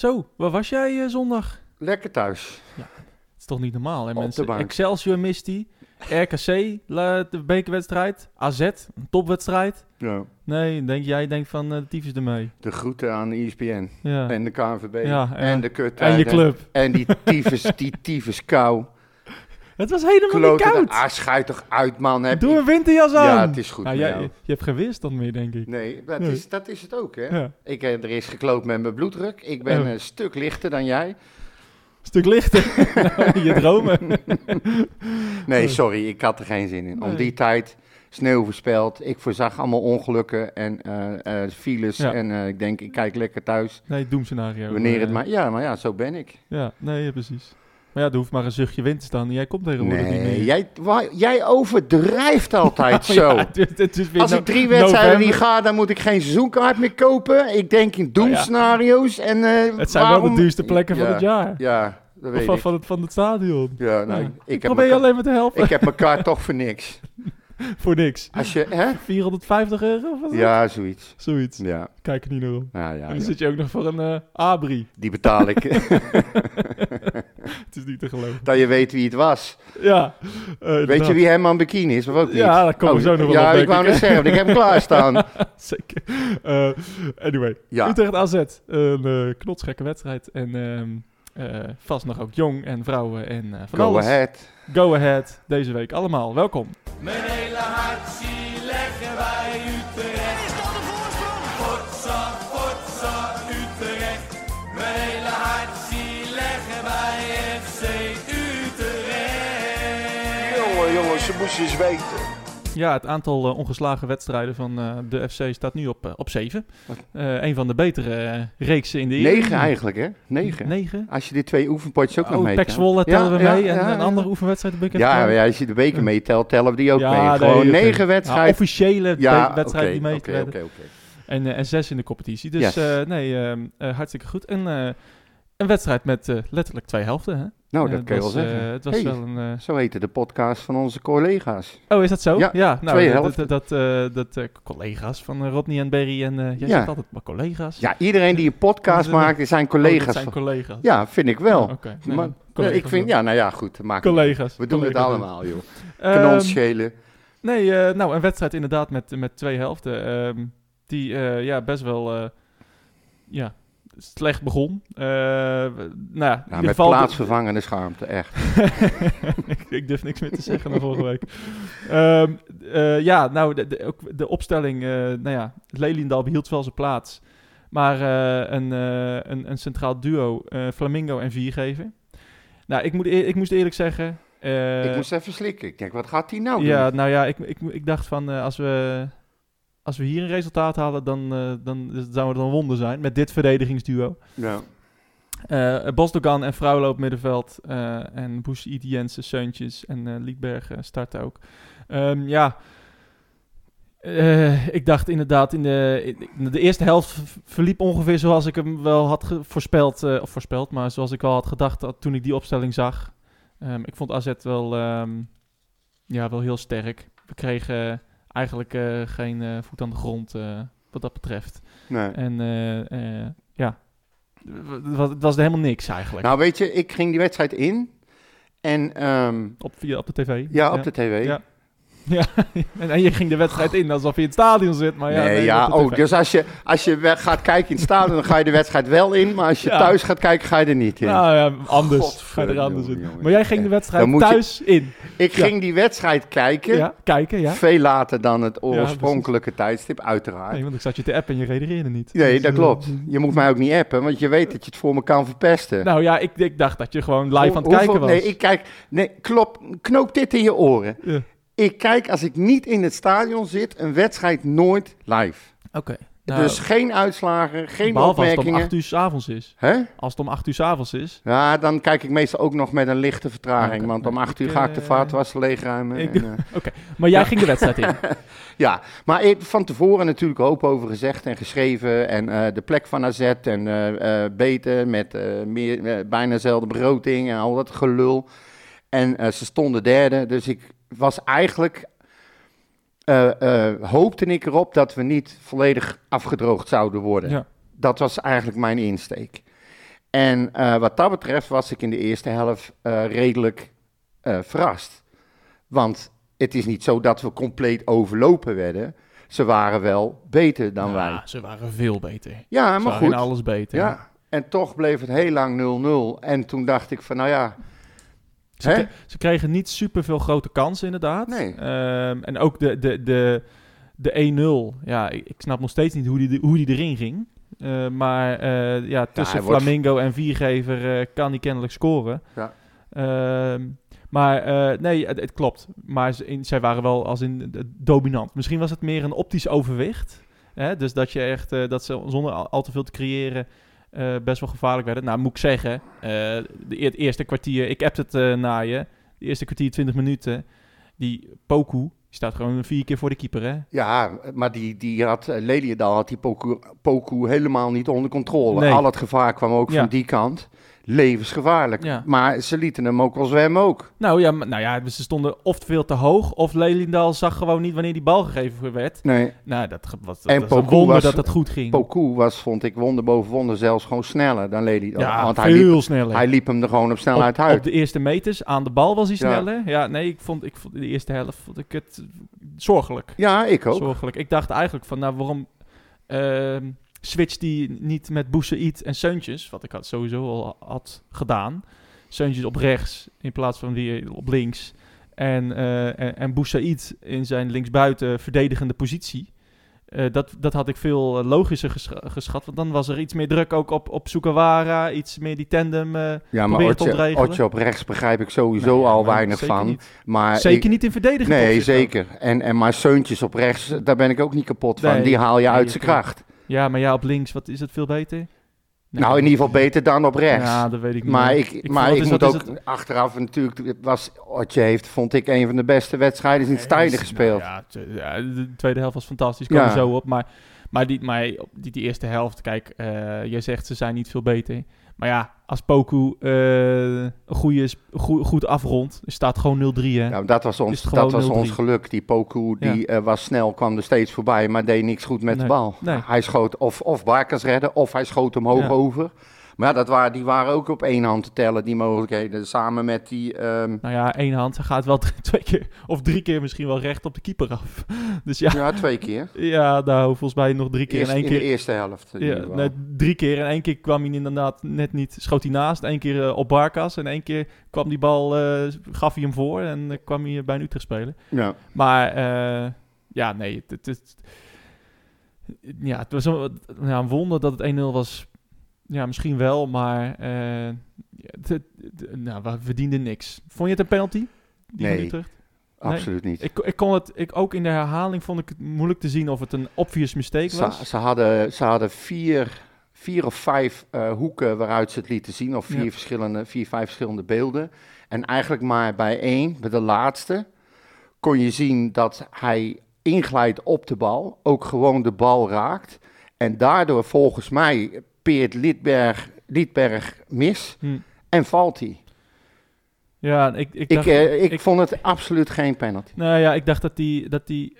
Zo, waar was jij zondag? Lekker thuis. Ja, dat is toch niet normaal, hè mensen? Excelsior mist die. RKC, de bekerwedstrijd. AZ, een topwedstrijd. Ja. Nee, jij denkt van de tyfus ermee. De groeten aan de ESPN. Ja. En de KNVB. Ja, en de kuttijden. En je club. En die tyfus kou. Het was helemaal niet koud. Schijt toch uit, man. Doe een winterjas aan. Ja, het is goed. Nou, je hebt geen weerstand meer, denk ik. Nee, dat is het ook, hè. Ja. Ik heb er eens gekloopt met mijn bloeddruk. Ik ben een stuk lichter dan jij. Stuk lichter. Je dromen. Nee, sorry. Ik had er geen zin in. Om die tijd, sneeuw voorspeld. Ik voorzag allemaal ongelukken en files. Ja. En ik denk, ik kijk lekker thuis. Nee, doemscenario. Wanneer het maar... Ja, maar ja, zo ben ik. Ja, nee, precies. Maar ja, er hoeft maar een zuchtje wind te staan. Jij komt tegenwoordig niet meer. Jij overdrijft altijd zo. Ja, het is weer als ik 3 wedstrijden niet ga, dan moet ik geen seizoenkaart meer kopen. Ik denk in doemscenario's. Ja. Het zijn wel de duurste plekken van het jaar. Ja, dat weet ik. Van het stadion. Ja, nou, ja. Ik probeer je alleen maar te helpen. Ik heb mijn kaart toch voor niks. Voor niks. Als je, hè? €450 of wat? Ja, zoiets. Ja. Kijk er niet naar om. Ja, en dan zit je ook nog voor een abri. Die betaal ik. Het is niet te geloven. Dat je weet wie het was. Ja. Weet je wie Herman Bikini is? Of ook niet? Ja, dat komen we zo nog wel op. Ja, ik wou net zeggen. Ik heb hem klaarstaan. Zeker. Anyway. Ja. Utrecht AZ. Een knotsgekke wedstrijd. En... vast nog ook jong en vrouwen en van Go alles. Go Ahead. Deze week allemaal. Welkom. Mijn hele hart zie leggen wij Utrecht. Is dat de voorsprong? Potsa, Utrecht. Mijn hele hart zie leggen wij FC Utrecht. Jongens, ze moesten eens weten. Ja, het aantal ongeslagen wedstrijden van de FC staat nu op 7. Een van de betere reeksen in de Eredivisie. 9 eigenlijk, hè? 9. Als je die 2 oefenpotjes ook nog meetelt. Pek Zwolle tellen we mee. En een andere oefenwedstrijd. Ja, als je de beker meetelt, tellen we die ook mee. Gewoon 9 wedstrijden. Ja, officiële wedstrijden die meetellen. Okay. En 6 in de competitie. Dus hartstikke goed. En een wedstrijd met letterlijk 2 helften, hè? Nou, dat kun je wel zeggen. Het was wel een, zo heette de podcast van onze collega's. Oh, is dat zo? Ja, nou, 2 helften. Dat collega's van Rodney en Berry en jij zegt altijd maar collega's. Ja, iedereen die een podcast maakt, zijn collega's. Dat zijn collega's. Ja, vind ik wel. Ja, okay. Nee, maar, ik vind, goed. Collega's. We doen het allemaal, joh. Kan ons schelen. Nee, nou, een wedstrijd inderdaad met 2 helften. Die best wel... slecht begon. In ieder geval met plaatsvervangende schaamte, echt. ik durf niks meer te zeggen na vorige week. De opstelling... Lelieendal behield wel zijn plaats. Maar een centraal duo, Flamingo en Viergever. Nou, ik moest eerlijk zeggen... ik moest even slikken. Ik denk, wat gaat die nou doen? Ja, nou ja, ik dacht van als we hier een resultaat halen, dan zou het een wonder zijn. Met dit verdedigingsduo. Ja. Bosdogan en Fraulo op middenveld. En Boussaïd, Jensen, Seuntjes en Liedberg starten ook. Ik dacht inderdaad, in de eerste helft verliep ongeveer zoals ik hem wel had voorspeld. Of voorspeld, maar zoals ik al had gedacht toen ik die opstelling zag. Ik vond AZ wel heel sterk. We kregen... eigenlijk geen voet aan de grond wat dat betreft. Nee. En het was er helemaal niks eigenlijk. Nou weet je, ik ging die wedstrijd in en... op de tv? Ja, op de tv. Ja. Ja, en je ging de wedstrijd in alsof je in het stadion zit. Maar dus als je gaat kijken in het stadion, dan ga je de wedstrijd wel in. Maar als je thuis gaat kijken, ga je er niet in. Nou ja, anders. Ga je er anders in. Maar jij ging de wedstrijd thuis in. Ik ging die wedstrijd kijken. Ja, veel later dan het oorspronkelijke tijdstip, uiteraard. Nee, want ik zat je te appen en je reageerde niet. Nee, dus, dat klopt. Je moet mij ook niet appen, want je weet dat je het voor me kan verpesten. Nou ja, ik dacht dat je gewoon live aan het kijken was. Nee, knoop dit in je oren. Ja. Ik kijk, als ik niet in het stadion zit, een wedstrijd nooit live. Oké. Nou, dus geen uitslagen, geen opmerkingen. Als het om 8 uur 's avonds is. Hè? Als het om 8 uur 's avonds is. Ja, dan kijk ik meestal ook nog met een lichte vertraging. Okay. Want om 8 uur ga ik de vaatwasser leegruimen. Oké, maar jij ging de wedstrijd in. Ja, maar van tevoren natuurlijk hoop over gezegd en geschreven. En de plek van AZ en beter met bijna dezelfde begroting en al dat gelul. En ze stonden derde, dus ik... was eigenlijk, hoopte ik erop dat we niet volledig afgedroogd zouden worden. Ja. Dat was eigenlijk mijn insteek. En wat dat betreft was ik in de eerste helft redelijk verrast. Want het is niet zo dat we compleet overlopen werden. Ze waren wel beter dan wij. Ja, ze waren veel beter. Ja, maar goed. Ze waren alles beter. Ja. En toch bleef het heel lang 0-0. En toen dacht ik van, nou ja... Ze kregen niet superveel grote kansen inderdaad. Nee. En ook de 1-0. Ja, ik snap nog steeds niet hoe die erin ging. Maar ja, tussen Flamingo en Viergever kan hij kennelijk scoren. Ja. Maar nee, het klopt. Maar zij waren wel als in dominant. Misschien was het meer een optisch overwicht. Hè? Dus dat je echt dat ze zonder al te veel te creëren... best wel gevaarlijk werden. Nou, moet ik zeggen, het eerste kwartier, ik heb het na je, de eerste kwartier 20 minuten, die Poku, die staat gewoon 4 keer voor de keeper, hè? Ja, maar Lelieendal had die Poku helemaal niet onder controle. Nee. Al het gevaar kwam ook van die kant. Levensgevaarlijk. Ja. Maar ze lieten hem ook wel zwemmen ook. Nou ja, ze stonden of veel te hoog, of Lelieendal zag gewoon niet wanneer die bal gegeven werd. Nee. Nou, dat was een wonder dat dat goed ging. Poku was, vond ik, wonder boven wonder zelfs gewoon sneller dan Lelieendal. Ja, want sneller. Hij liep hem er gewoon op snelheid uit. Op de eerste meters, aan de bal was hij sneller. Ja, nee, ik vond de eerste helft vond ik het zorgelijk. Ja, ik ook. Zorgelijk. Ik dacht eigenlijk van, nou, waarom... switcht die niet met Boussaïd en Seuntjes, wat ik sowieso al had gedaan. Seuntjes op rechts in plaats van die op links. En Boussaïd in zijn linksbuiten verdedigende positie. Dat had ik veel logischer geschat. Want dan was er iets meer druk ook op Sukawara. Iets meer die tandem maar Otje op rechts begrijp ik sowieso weinig zeker van. Niet. Maar zeker niet in verdediging. Nee, zeker. En maar Seuntjes op rechts, daar ben ik ook niet kapot van. Die haal je uit zijn kracht. Ja, maar ja, op links, wat is het veel beter? Nee. Nou, in ieder geval beter dan op rechts. Ja, dat weet ik niet. Maar ik moet achteraf natuurlijk... Otje heeft, vond ik, een van de beste wedstrijden in Stijden gespeeld. Nou ja, de tweede helft was fantastisch, kom er zo op. Maar die eerste helft, kijk, jij zegt ze zijn niet veel beter. Maar ja, als Poku goed afrondt, staat gewoon 0-3. Hè? Ja, dat was ons geluk. Die Poku die was snel, kwam er steeds voorbij, maar deed niks goed met de bal. Nee. Hij schoot of Barkas redden, of hij schoot hem hoog over. Maar ja, die waren ook op één hand te tellen, die mogelijkheden. Samen met die... Nou ja, één hand gaat wel 2 keer of 3 keer misschien wel recht op de keeper af. Dus ja, 2 keer. Ja, nou, volgens mij nog 3 keer in één keer. In de eerste helft. Ja, net 3 keer in één keer kwam hij inderdaad net niet. Schoot hij naast, 1 keer op Barkas. En 1 keer kwam die bal, gaf hij hem voor en kwam hij bij een Utrecht spelen. Ja. Maar het was een wonder dat het 1-0 was. Ja, misschien wel, maar we verdienden niks. Vond je het een penalty? Nee, absoluut niet. Ik kon het ook in de herhaling vond ik het moeilijk te zien of het een obvious mistake was. Ze hadden 4 of 5 hoeken waaruit ze het lieten zien, of 4, 5 verschillende beelden. En eigenlijk maar bij bij de laatste, kon je zien dat hij inglijdt op de bal, ook gewoon de bal raakt. En daardoor volgens mij... peert Liedberg mis en valt hij. Ja, ik vond het absoluut geen penalty. Nou ja, ik dacht dat hij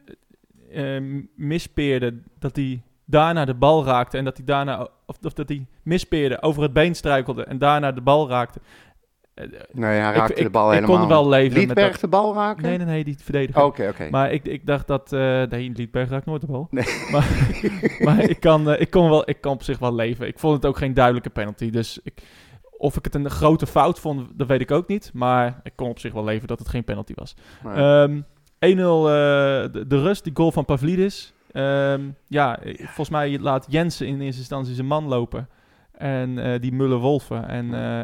mispeerde, dat hij daarna de bal raakte en dat hij daarna of dat hij mispeerde, over het been struikelde en daarna de bal raakte. Nee, hij raakte de bal helemaal. Ik kon wel leven Liedberg met dat. De bal raken? Nee, die verdediger. Oké. Maar ik dacht dat... nee, Liedberg raakt nooit de bal. Nee. Maar ik kan op zich wel leven. Ik vond het ook geen duidelijke penalty. Dus of ik het een grote fout vond, dat weet ik ook niet. Maar ik kon op zich wel leven dat het geen penalty was. Nee. 1-0 de rust, die goal van Pavlidis. Volgens mij laat Jensen in eerste instantie zijn man lopen. En die Mullenwolven.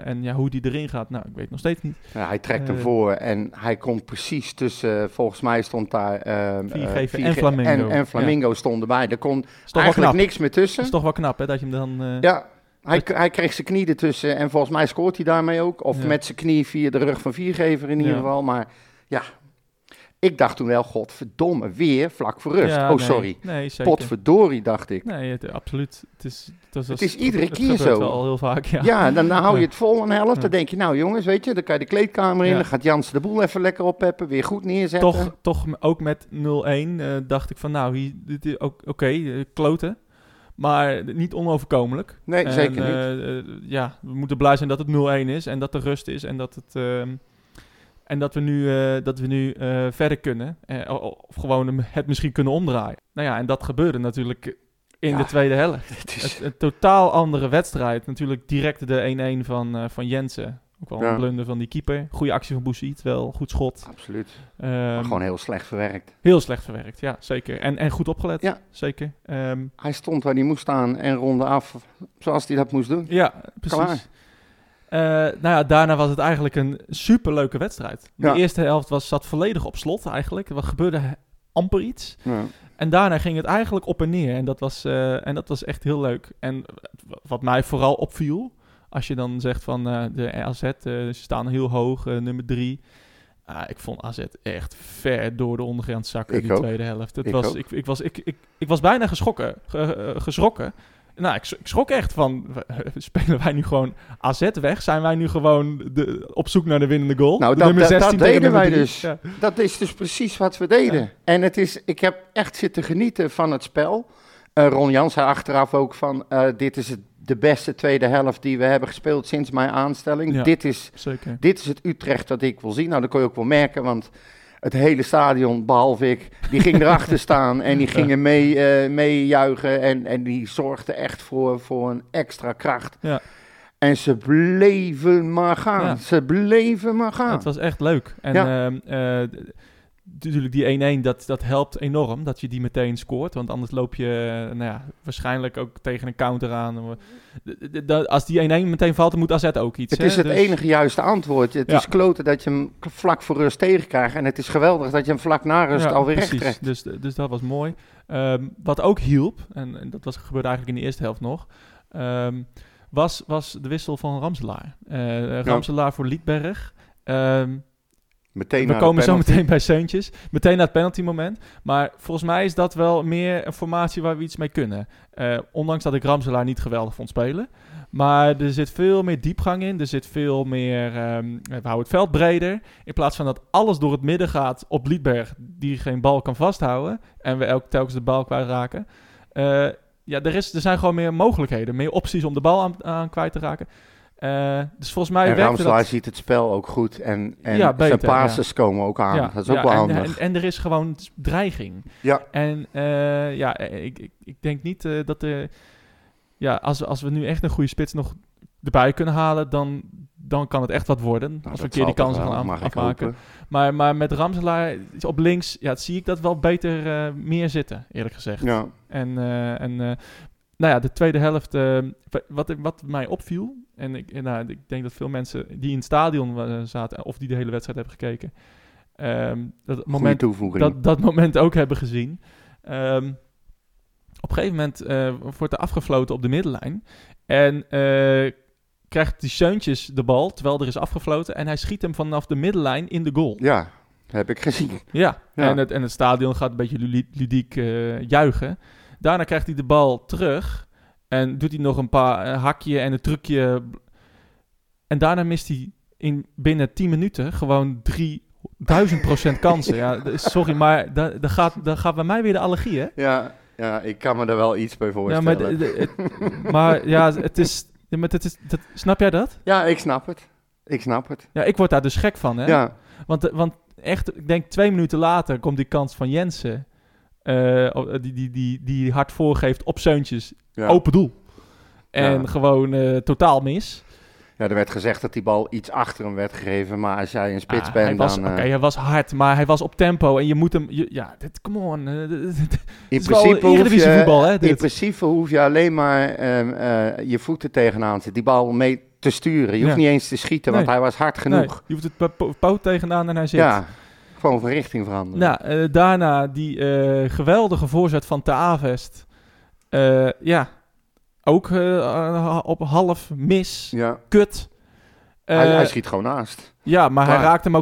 En hoe die erin gaat, nou, ik weet nog steeds niet. Ja, hij trekt hem voor en hij komt precies tussen... volgens mij stond daar... Viergever en Flamingo. En Flamingo stonden bij. Er kon eigenlijk niks meer tussen. Dat is toch wel knap, hè? Dat je hem dan... Hij kreeg zijn knie ertussen en volgens mij scoort hij daarmee ook. Of met zijn knie via de rug van Viergever in ieder geval. Maar ja... Ik dacht toen wel, godverdomme, weer vlak voor rust. Sorry. Nee, potverdorie, dacht ik. Nee, absoluut. Het is iedere keer zo. Al heel vaak, dan hou je het vol een helft. Dan denk je, nou jongens, weet je, dan kan je de kleedkamer in. Dan gaat Jansen de boel even lekker oppeppen. Weer goed neerzetten. Toch ook met 0-1 dacht ik van, nou, oké, kloten. Maar niet onoverkomelijk. Nee, en, zeker niet. Ja, we moeten blij zijn dat het 0-1 is en dat er rust is en dat het... En dat we nu verder kunnen. Of gewoon het misschien kunnen omdraaien. Nou ja, en dat gebeurde natuurlijk in de tweede helft. Het is... een totaal andere wedstrijd. Natuurlijk direct de 1-1 van Jensen. Ook wel een blunder van die keeper. Goede actie van Boussaïd, wel goed schot. Absoluut. Maar gewoon heel slecht verwerkt. Heel slecht verwerkt, ja, zeker. En goed opgelet, zeker. Hij stond waar hij moest staan en ronde af zoals hij dat moest doen. Ja, precies. Klaar. Daarna was het eigenlijk een superleuke wedstrijd. De eerste helft zat volledig op slot eigenlijk. Er gebeurde amper iets. Ja. En daarna ging het eigenlijk op en neer. En dat was echt heel leuk. En wat mij vooral opviel, als je dan zegt van de AZ, ze staan heel hoog, nummer 3. Ik vond AZ echt ver door de ondergrens zakken in de tweede helft. Ik was bijna geschrokken. Nou, ik schrok echt van, spelen wij nu gewoon AZ weg? Zijn wij nu gewoon op zoek naar de winnende goal? Nou, dat deden wij dus. Ja. Dat is dus precies wat we deden. Ja. En ik heb echt zitten genieten van het spel. Ron Jans zei achteraf ook van, dit is de beste tweede helft die we hebben gespeeld sinds mijn aanstelling. Ja, dit is het Utrecht dat ik wil zien. Nou, dat kon je ook wel merken, want... Het hele stadion, behalve ik, die ging erachter staan en die gingen meejuichen. En die zorgden echt voor een extra kracht. Ja. En ze bleven maar gaan. Ja. Ze bleven maar gaan. Het was echt leuk. En natuurlijk die 1-1, dat helpt enorm dat je die meteen scoort. Want anders loop je waarschijnlijk ook tegen een counter aan. Als die 1-1 meteen valt, dan moet AZ ook iets. Het is het enige juiste antwoord. Het is kloten dat je hem vlak voor rust tegenkrijgt. En het is geweldig dat je hem vlak na rust alweer recht krijgt. Dus dat was mooi. Wat ook hielp, en dat gebeurde eigenlijk in de eerste helft nog... was de wissel van Ramselaar. Ramselaar voor Liedberg... We komen zo meteen bij Seuntjes. Meteen naar het penaltymoment. Maar volgens mij is dat wel meer een formatie waar we iets mee kunnen. Ondanks dat ik Ramselaar niet geweldig vond spelen. Maar er zit veel meer diepgang in. Er zit veel meer... we houden het veld breder. In plaats van dat alles door het midden gaat op Liedberg... die geen bal kan vasthouden... en we telkens de bal kwijtraken. Er zijn gewoon meer mogelijkheden. Meer opties om de bal aan kwijt te raken. Dus volgens mij en Ramselaar ziet het spel ook goed en beter, zijn passes komen ook aan. Ja, dat is ook wel handig. En er is gewoon dreiging. Ja. En ik denk niet dat er... Ja, als we nu echt een goede spits nog erbij kunnen halen, dan kan het echt wat worden. Nou, als we een keer die kansen gaan afmaken. Maar met Ramselaar op links zie ik dat wel beter meer zitten, eerlijk gezegd. Ja. De tweede helft, wat mij opviel, ik denk dat veel mensen die in het stadion zaten, of die de hele wedstrijd hebben gekeken, dat moment ook hebben gezien. Op een gegeven moment wordt er afgefloten op de middenlijn en krijgt die Seuntjes de bal, terwijl er is afgefloten, en hij schiet hem vanaf de middenlijn in de goal. Ja, heb ik gezien. Ja, ja. En het stadion gaat een beetje ludiek juichen. Daarna krijgt hij de bal terug en doet hij nog een paar hakje en een trucje. En daarna mist hij binnen 10 minuten gewoon 3000% kansen. Ja, sorry, maar daar gaat bij mij weer de allergie, hè? Ja, ik kan me er wel iets bij voorstellen. Ja, maar snap jij dat? Ja, ik snap het. Ja, ik word daar dus gek van, hè? Ja. Want echt, ik denk 2 minuten later komt die kans van Jensen... Die hard voorgeeft op Seuntjes. Ja. Open doel. En gewoon totaal mis. Ja, er werd gezegd dat die bal iets achter hem werd gegeven. Maar als jij een spits bent, dan... Hij was hard, maar hij was op tempo. En je moet hem... come on. In principe hoef je alleen maar je voeten tegenaan te... die bal mee te sturen. Je hoeft niet eens te schieten, want hij was hard genoeg. Nee, je hoeft het poot tegenaan en hij zit... Ja. Gewoon van richting veranderen. Daarna die geweldige voorzet van Ter Avest. Ook op half mis. Ja. Kut. Hij schiet gewoon naast. Ja, maar hij raakt hem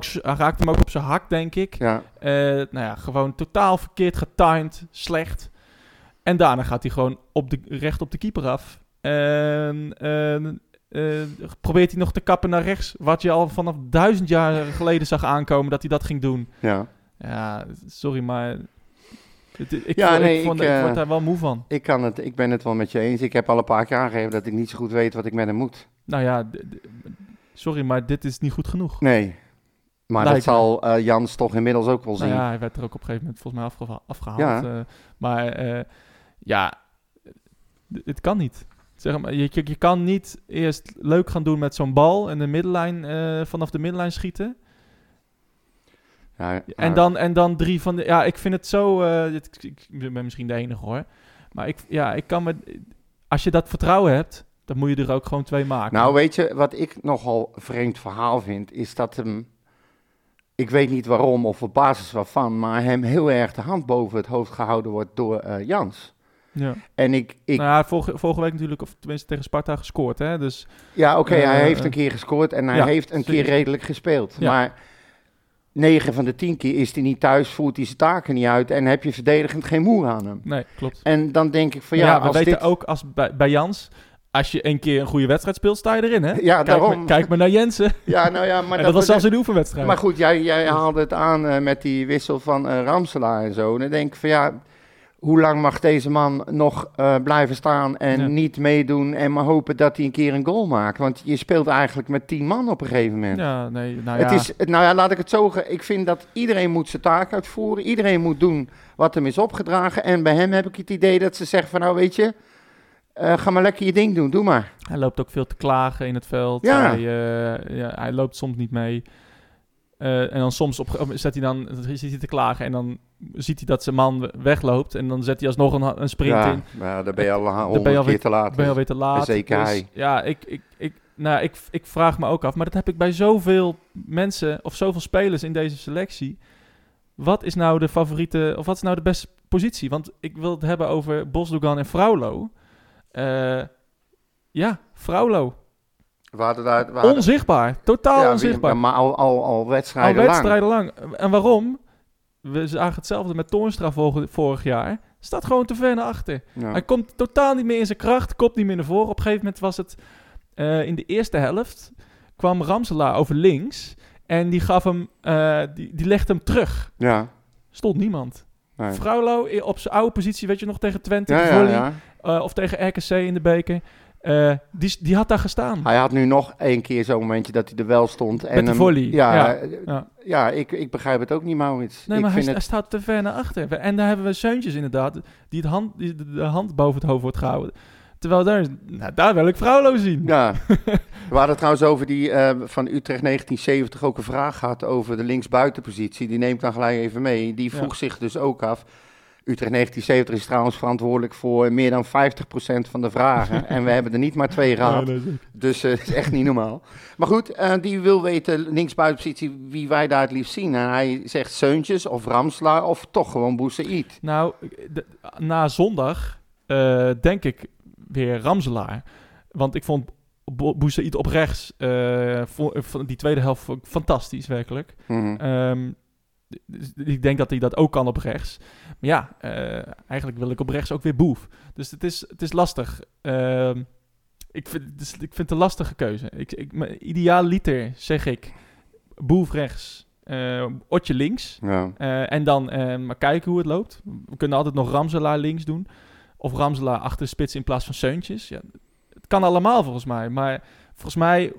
ook op zijn hak, denk ik. Ja. Gewoon totaal verkeerd getimed. Slecht. En daarna gaat hij gewoon recht op de keeper af. Probeert hij nog te kappen naar rechts, wat je al vanaf 1000 jaar geleden zag aankomen dat hij dat ging doen. Ja. Ja, sorry, maar Ik word daar wel moe van. Ik ben het wel met je eens. Ik heb al een paar keer aangegeven dat ik niet zo goed weet wat ik met hem moet. Nou ja, sorry, maar dit is niet goed genoeg. Nee, maar dat zal Jans toch inmiddels ook wel zien. Nou ja, hij werd er ook op een gegeven moment volgens mij afgehaald. Ja. Het kan niet. Zeg maar, je kan niet eerst leuk gaan doen met zo'n bal en de middenlijn, vanaf de middenlijn schieten. Ja, en dan drie van de... Ja, ik vind het zo... ik ben misschien de enige hoor. Maar ik kan me... Als je dat vertrouwen hebt, dan moet je er ook gewoon twee maken. Nou, weet je, wat ik nogal vreemd verhaal vind, is dat hem... Ik weet niet waarom of op basis waarvan, maar hem heel erg de hand boven het hoofd gehouden wordt door Jans. Ja. En ik... Nou ja, vorige week natuurlijk, of tenminste tegen Sparta gescoord, hè? Dus, ja, oké, hij heeft een keer gescoord en hij heeft een keer redelijk gespeeld. Ja. Maar 9 van de 10 keer is hij niet thuis, voert hij zijn taken niet uit en heb je verdedigend geen moer aan hem. Nee, klopt. En dan denk ik van ja, we weten ook als bij Jans... Als je een keer een goede wedstrijd speelt, sta je erin, hè? Ja, kijk maar naar Jensen. Ja, nou ja, maar dat was zelfs een oefenwedstrijd. Maar goed, jij haalde het aan met die wissel van Ramselaar en zo. En dan denk ik van ja, hoe lang mag deze man nog blijven staan en niet meedoen en maar hopen dat hij een keer een goal maakt? Want je speelt eigenlijk met 10 man op een gegeven moment. Ja, nee, nou ja. Laat ik het zo zeggen. Ik vind dat iedereen moet zijn taak uitvoeren. Iedereen moet doen wat hem is opgedragen. En bij hem heb ik het idee dat ze zeggen van nou, weet je... ga maar lekker je ding doen, doe maar. Hij loopt ook veel te klagen in het veld. Ja. Hij loopt soms niet mee. En dan soms zit hij te klagen en dan ziet hij dat zijn man wegloopt. En dan zet hij alsnog een sprint in. Ja, daar ben je al 100 keer te laat. Dan ben je alweer te laat. Zeker dus, hij. Ja, ik vraag me ook af. Maar dat heb ik bij zoveel mensen of zoveel spelers in deze selectie. Wat is nou de favoriete of wat is nou de beste positie? Want ik wil het hebben over Bosdogan en Fraulo. Fraulo. Onzichtbaar. Totaal onzichtbaar. Maar al wedstrijden lang. En waarom? We zagen hetzelfde met Toornstra vorig jaar. Staat gewoon te ver naar achter. Ja. Hij komt totaal niet meer in zijn kracht. Kopt niet meer naar voren. Op een gegeven moment was het... in de eerste helft kwam Ramselaar over links. En die gaf hem... die legde hem terug. Ja. Stond niemand. Nee. Fraulo op zijn oude positie, weet je nog, tegen Twente, of tegen RKC in de beker. Die had daar gestaan. Hij had nu nog één keer zo'n momentje dat hij er wel stond. Met de volley. Ik begrijp het ook niet, Maurits. Nee, hij staat te ver naar achter. En daar hebben we Seuntjes inderdaad, die de hand boven het hoofd wordt gehouden. Terwijl daar wil ik Fraulo zien. Ja. We hadden trouwens over die van Utrecht 1970 ook een vraag gehad over de linksbuitenpositie. Die neem ik dan gelijk even mee. Die vroeg zich dus ook af. Utrecht 1970 is trouwens verantwoordelijk voor meer dan 50% van de vragen. En we hebben er niet maar 2 gehad. Nee, dus het is echt niet normaal. Maar goed, die wil weten, linksbuitenpositie, wie wij daar het liefst zien. En hij zegt Seuntjes of Ramselaar of toch gewoon Boussaïd. Nou, na zondag denk ik weer Ramselaar. Want ik vond Boussaïd op rechts die tweede helft fantastisch, werkelijk. Mm-hmm. Ik denk dat hij dat ook kan op rechts. Maar ja, eigenlijk wil ik op rechts ook weer Boef. Dus het is lastig. Ik vind het een lastige keuze. Idealiter zeg ik Boef rechts, Otje links. Ja. Maar kijken hoe het loopt. We kunnen altijd nog Ramselaar links doen. Of Ramselaar achter spits in plaats van Seuntjes. Ja, het kan allemaal volgens mij. Maar volgens mij...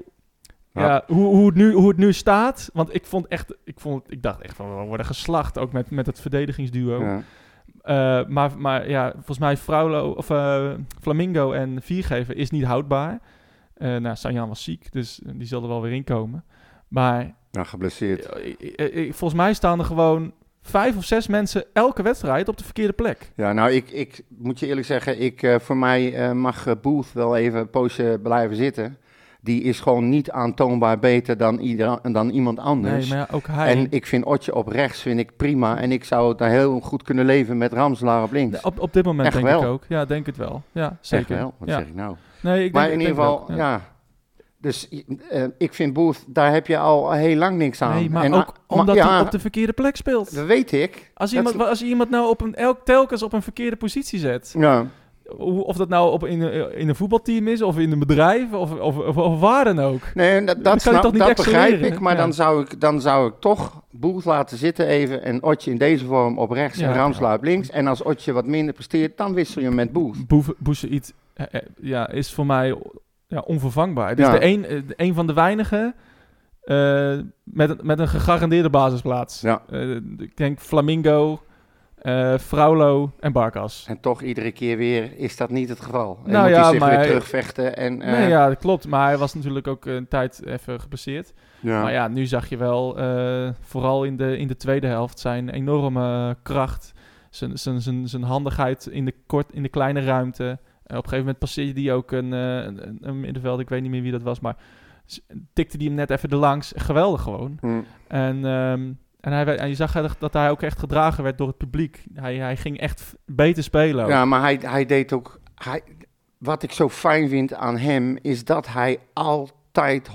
hoe het nu staat. Want ik dacht echt van, we worden geslacht. Ook met het verdedigingsduo. Ja. Volgens mij Fraulo of Flamingo en Viergever is niet houdbaar. Sanjan was ziek, dus die zal er wel weer in komen. Maar... Ja, geblesseerd. Volgens mij staan er gewoon 5 of 6 mensen elke wedstrijd op de verkeerde plek. Ja, nou, ik moet je eerlijk zeggen, voor mij mag Booth wel even een poosje blijven zitten. Die is gewoon niet aantoonbaar beter dan iemand anders. Nee, maar ja, ook hij. En ik vind Otje op rechts vind ik prima. En ik zou het daar heel goed kunnen leven met Ramselaar op links. Op dit moment echt denk wel. Ik ook. Ja, denk het wel. Ja, zeker. Echt wel, wat zeg ik nou? Nee, maar in ieder geval, Dus ik vind Booth, daar heb je al heel lang niks aan. Nee, maar omdat hij op de verkeerde plek speelt. Dat weet ik. Als je iemand nou telkens op een verkeerde positie zet... Ja. Of dat nou in een voetbalteam is, of in een bedrijf, of waar dan ook. Nee, dat begrijp ik, maar dan zou ik toch Boels laten zitten even en Otje in deze vorm op rechts en Ramselaar op links. En als Otje wat minder presteert, dan wissel je hem met Boels. Boussaïd is voor mij onvervangbaar. Het is de een van de weinigen met een gegarandeerde basisplaats. Ja. Ik denk Flamingo, Fraulo en Barkas. En toch iedere keer weer is dat niet het geval. En moet hij zich weer terugvechten. En, nee, ja, dat klopt. Maar hij was natuurlijk ook een tijd even gepasseerd. Ja. Maar ja, nu zag je wel, vooral in de tweede helft, zijn enorme kracht. Zijn handigheid in de kleine ruimte. Op een gegeven moment passeerde die ook een middenveld. Ik weet niet meer wie dat was, maar tikte die hem net even erlangs. Geweldig gewoon. Mm. En je zag dat hij ook echt gedragen werd door het publiek. Hij ging echt beter spelen ook. Ja, maar hij deed ook... wat ik zo fijn vind aan hem, is dat hij altijd 100%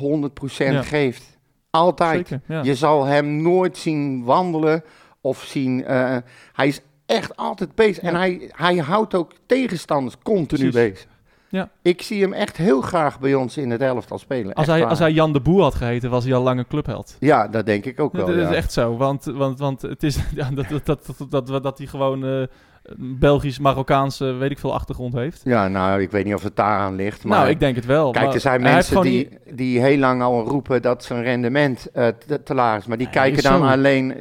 geeft. Altijd. Zeker, ja. Je zal hem nooit zien wandelen of zien... hij is echt altijd bezig. Ja. En hij houdt ook tegenstanders continu bezig. Ja. Ik zie hem echt heel graag bij ons in het elftal spelen. Als hij Jan de Boer had geheten, was hij al lang een clubheld. Ja, dat denk ik ook wel. Dat is echt zo, want het is dat hij gewoon Belgisch-Marokkaanse, weet ik veel, achtergrond heeft. Ja, nou, ik weet niet of het daaraan ligt. Maar ik denk het wel. Kijk, er zijn mensen die heel lang al roepen dat zijn rendement te laag is. Maar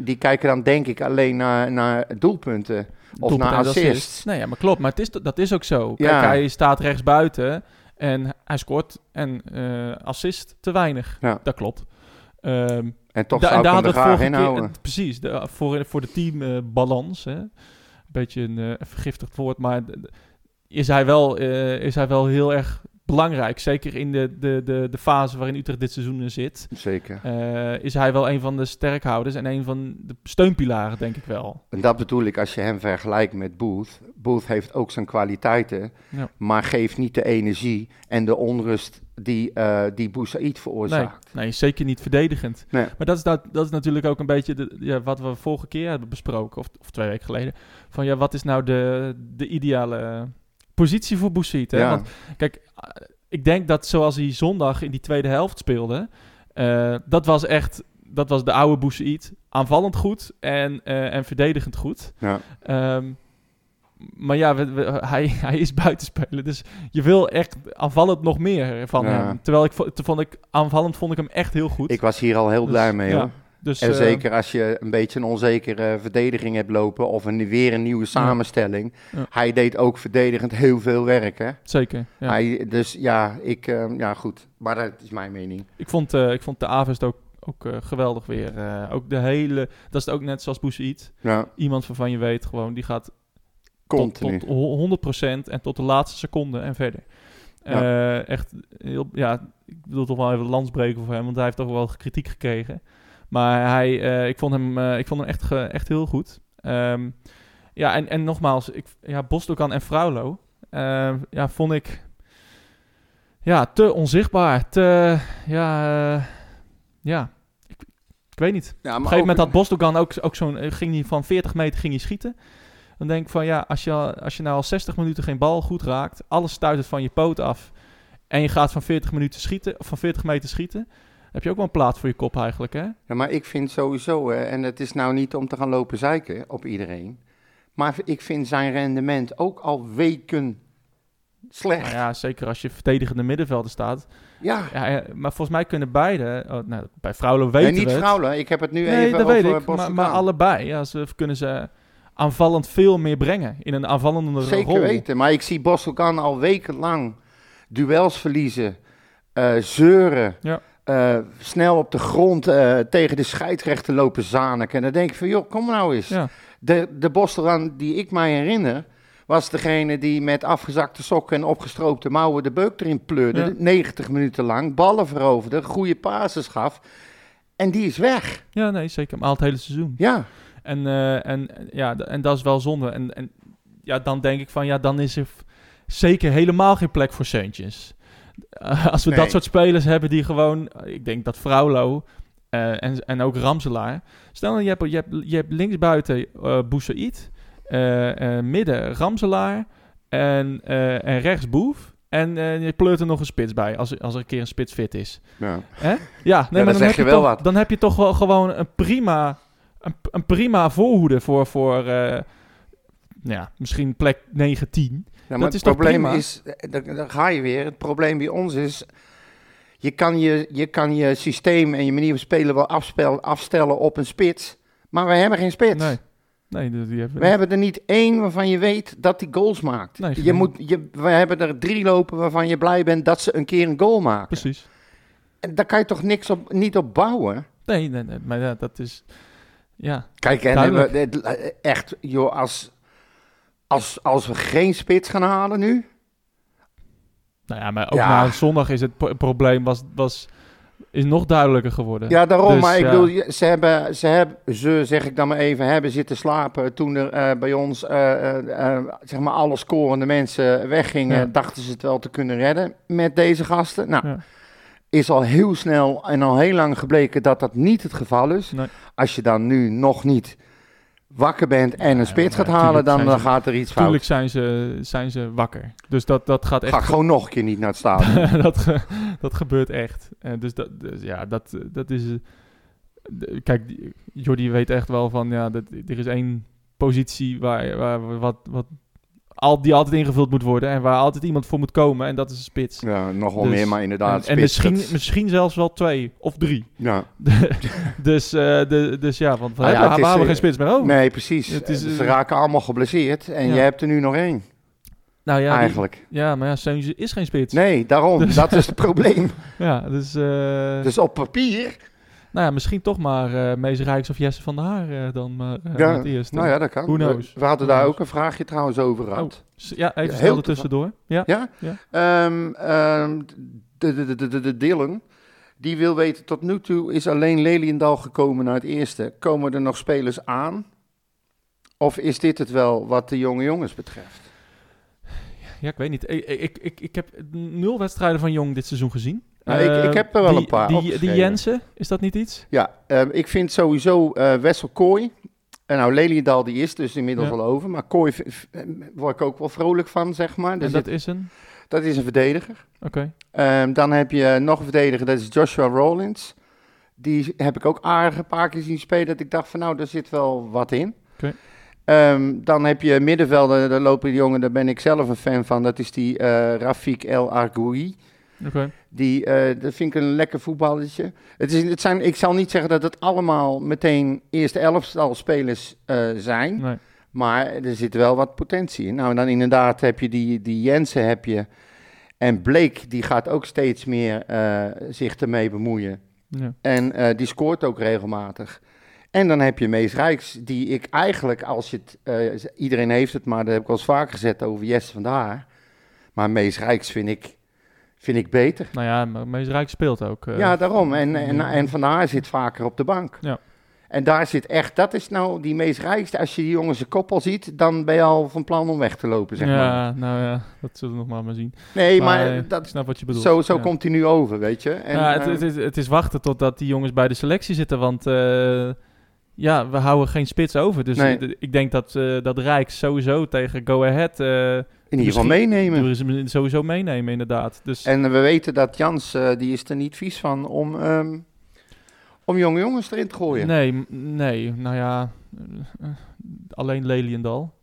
die kijken dan denk ik alleen naar doelpunten. Of naar assists. Nee, maar klopt. Maar dat is ook zo. Kijk, hij staat rechtsbuiten en hij scoort en assist te weinig. Ja. Dat klopt. En toch zou ik hem er graag inhouden. Precies. Voor de teambalans. Een beetje een vergiftigd woord. Maar is hij wel heel erg belangrijk. Zeker in de fase waarin Utrecht dit seizoen in zit. Zeker. Is hij wel een van de sterkhouders en een van de steunpilaren, denk ik wel. En dat bedoel ik als je hem vergelijkt met Booth. Booth heeft ook zijn kwaliteiten, maar geeft niet de energie en de onrust die Boussaïd veroorzaakt. Nee, zeker niet verdedigend. Nee. Maar dat is natuurlijk ook een beetje wat we vorige keer hebben besproken, of 2 weken geleden. Van wat is nou de ideale positie voor Boussaïd, hè? Ja. Want kijk, ik denk dat zoals hij zondag in die tweede helft speelde, dat was de oude Boussaïd, aanvallend goed en verdedigend goed. Ja. Maar hij is buitenspeler, dus je wil echt aanvallend nog meer van hem. Terwijl aanvallend vond ik hem echt heel goed. Ik was hier al heel blij mee, hoor. Dus, en zeker als je een beetje een onzekere verdediging hebt lopen of weer een nieuwe samenstelling. Ja. Hij deed ook verdedigend heel veel werk, hè? Zeker, ja. Goed. Maar dat is mijn mening. Ik vond de Avest ook geweldig weer. Ook de hele... Dat is ook net zoals Boussaïd. Ja. Iemand waarvan je weet gewoon, die gaat continu tot 100% en tot de laatste seconde en verder. Ja. Echt heel... Ja, ik wil toch wel even de lans breken voor hem, want hij heeft toch wel kritiek gekregen. Maar ik vond hem echt heel goed. En nogmaals, Bosdogan en Fraulo vond ik te onzichtbaar. Ik weet niet. Ja, maar op een gegeven moment had Bosdogan ook zo'n... Ging hij van 40 meter schieten. Dan denk ik van als je nou al 60 minuten geen bal goed raakt, alles stuit het van je poot af en je gaat van 40 meter schieten... Heb je ook wel een plaat voor je kop eigenlijk, hè? Ja, maar ik vind sowieso, en het is nou niet om te gaan lopen zeiken op iedereen, maar ik vind zijn rendement ook al weken slecht. Nou ja, zeker als je verdedigende middenvelder staat. Ja, maar volgens mij kunnen beide... bij Fraulo weten we het. Nee, niet Fraulo. Ik heb het nu even over Bosdogan. Maar allebei. Ja, kunnen ze aanvallend veel meer brengen in een aanvallende rol. Zeker weten, maar ik zie Bosdogan al wekenlang duels verliezen, zeuren... Ja. Snel op de grond tegen de scheidsrechter lopen zanik. En dan denk ik van, joh, kom nou eens. Ja. De Bosdogan die ik mij herinner, was degene die met afgezakte sokken en opgestroopte mouwen de beuk erin pleurde. Ja. 90 minuten lang, ballen veroverde, goede passes gaf. En die is weg. Ja, nee, zeker. Maar al het hele seizoen. Ja. En dat is wel zonde. En dan denk ik van, dan is er zeker helemaal geen plek voor Seuntjes. Als we dat soort spelers hebben die gewoon... Ik denk dat Fraulo en ook Ramselaar... Stel dat je hebt linksbuiten Boussaïd... midden Ramselaar... en rechts Boef... En je pleurt er nog een spits bij... Als er een keer een spits fit is. Ja, nee, maar dan zeg je wel wat. Dan heb je toch wel gewoon een prima een prima voorhoede voor misschien plek 9, 10. Ja, maar het probleem is, daar ga je weer. Het probleem bij ons is, je kan je systeem en je manier van spelen wel afstellen op een spits. Maar we hebben geen spits. Nee, we hebben er niet één waarvan je weet dat die goals maakt. Nee, we hebben er 3 lopen waarvan je blij bent dat ze een keer een goal maken. Precies. En daar kan je toch niet op bouwen? Nee, maar ja, dat is... Ja, kijk, en echt, joh, als we geen spits gaan halen nu... Nou ja, maar ook na zondag is het probleem is nog duidelijker geworden. Ja, daarom. Dus, maar ik bedoel, ze hebben zitten slapen toen er bij ons zeg maar alle scorende mensen weggingen. Ja. Dachten ze het wel te kunnen redden met deze gasten. Nou, is al heel snel en al heel lang gebleken dat niet het geval is. Nee. Als je dan nu nog niet wakker bent en een spits gaat halen, dan gaat er iets fout. Tuurlijk zijn ze wakker. Dus dat gaat echt... Ga gewoon nog een keer niet naar het stadion. dat gebeurt echt. Dus dat is... Kijk, Jordi weet echt wel van... Ja, er is één positie waar die altijd ingevuld moet worden en waar altijd iemand voor moet komen en dat is een spits. Ja, nogal meer, maar inderdaad en spits. En misschien zelfs wel 2 of 3. Ja. Want we hebben geen spits meer over. Nee, precies. Het is, ze raken allemaal geblesseerd en je hebt er nu nog één. Nou ja, eigenlijk. Seuntjes is geen spits. Nee, daarom. Dus, dat is het probleem. Ja, dus op papier... Nou ja, misschien toch maar Mees Rijks of Jensen van der Haar dan het eerste. Nou ja, dat kan. We hadden daar ook een vraagje trouwens over gehad. Ja, even snel er tussendoor. Ja? De Dylan, die wil weten, tot nu toe is alleen Lelieendal gekomen naar het eerste. Komen er nog spelers aan? Of is dit het wel wat de jonge jongens betreft? Ja, ik weet niet. Ik heb 0 wedstrijden van Jong dit seizoen gezien. Ik heb er wel een paar opgeschreven. Die Jensen, is dat niet iets? Ja, ik vind sowieso Wessel Kooi. Nou, Lelieendal die is dus inmiddels al over. Maar Kooi word ik ook wel vrolijk van, zeg maar. Dus en dat is een? Dat is een verdediger. Oké. Okay. Dan heb je nog een verdediger, dat is Joshua Rollins. Die heb ik ook aardig een paar keer zien spelen. Dat ik dacht van, nou, daar zit wel wat in. Oké. Okay. Dan heb je middenvelden, daar lopen die jongen, daar ben ik zelf een fan van. Dat is die Rafik El Argoui. Okay. Dat vind ik een lekker voetballetje. Ik zal niet zeggen dat het allemaal meteen eerste elftal spelers zijn. Nee. Maar er zit wel wat potentie in. Nou, en dan inderdaad heb je die Jensen. Heb je. En Blake, die gaat ook steeds meer zich ermee bemoeien. Ja. En die scoort ook regelmatig. En dan heb je Mees Rijks, die ik eigenlijk, als je het... iedereen heeft het, maar dat heb ik al eens vaak gezet over Jesse van der Haar. Maar Mees Rijks vind ik beter. Nou ja, Mees Rijks speelt ook. Ja, daarom. En Van der Haar zit vaker op de bank. Ja. En daar zit echt... Dat is nou die Mees Rijks. Als je die jongens zijn kop al ziet, dan ben je al van plan om weg te lopen, zeg maar. Ja, nou ja. Dat zullen we nog maar zien. Nee, maar dat, ik snap wat je bedoelt. Zo komt hij nu over, weet je. En, ja, het is wachten totdat die jongens bij de selectie zitten, want... we houden geen spits over. Dus ik denk dat Rijks sowieso tegen Go Ahead... in ieder geval meenemen. Sowieso meenemen, inderdaad. Dus... En we weten dat Jans, die is er niet vies van om jonge jongens erin te gooien. Nee, nou ja, alleen Lelieendal.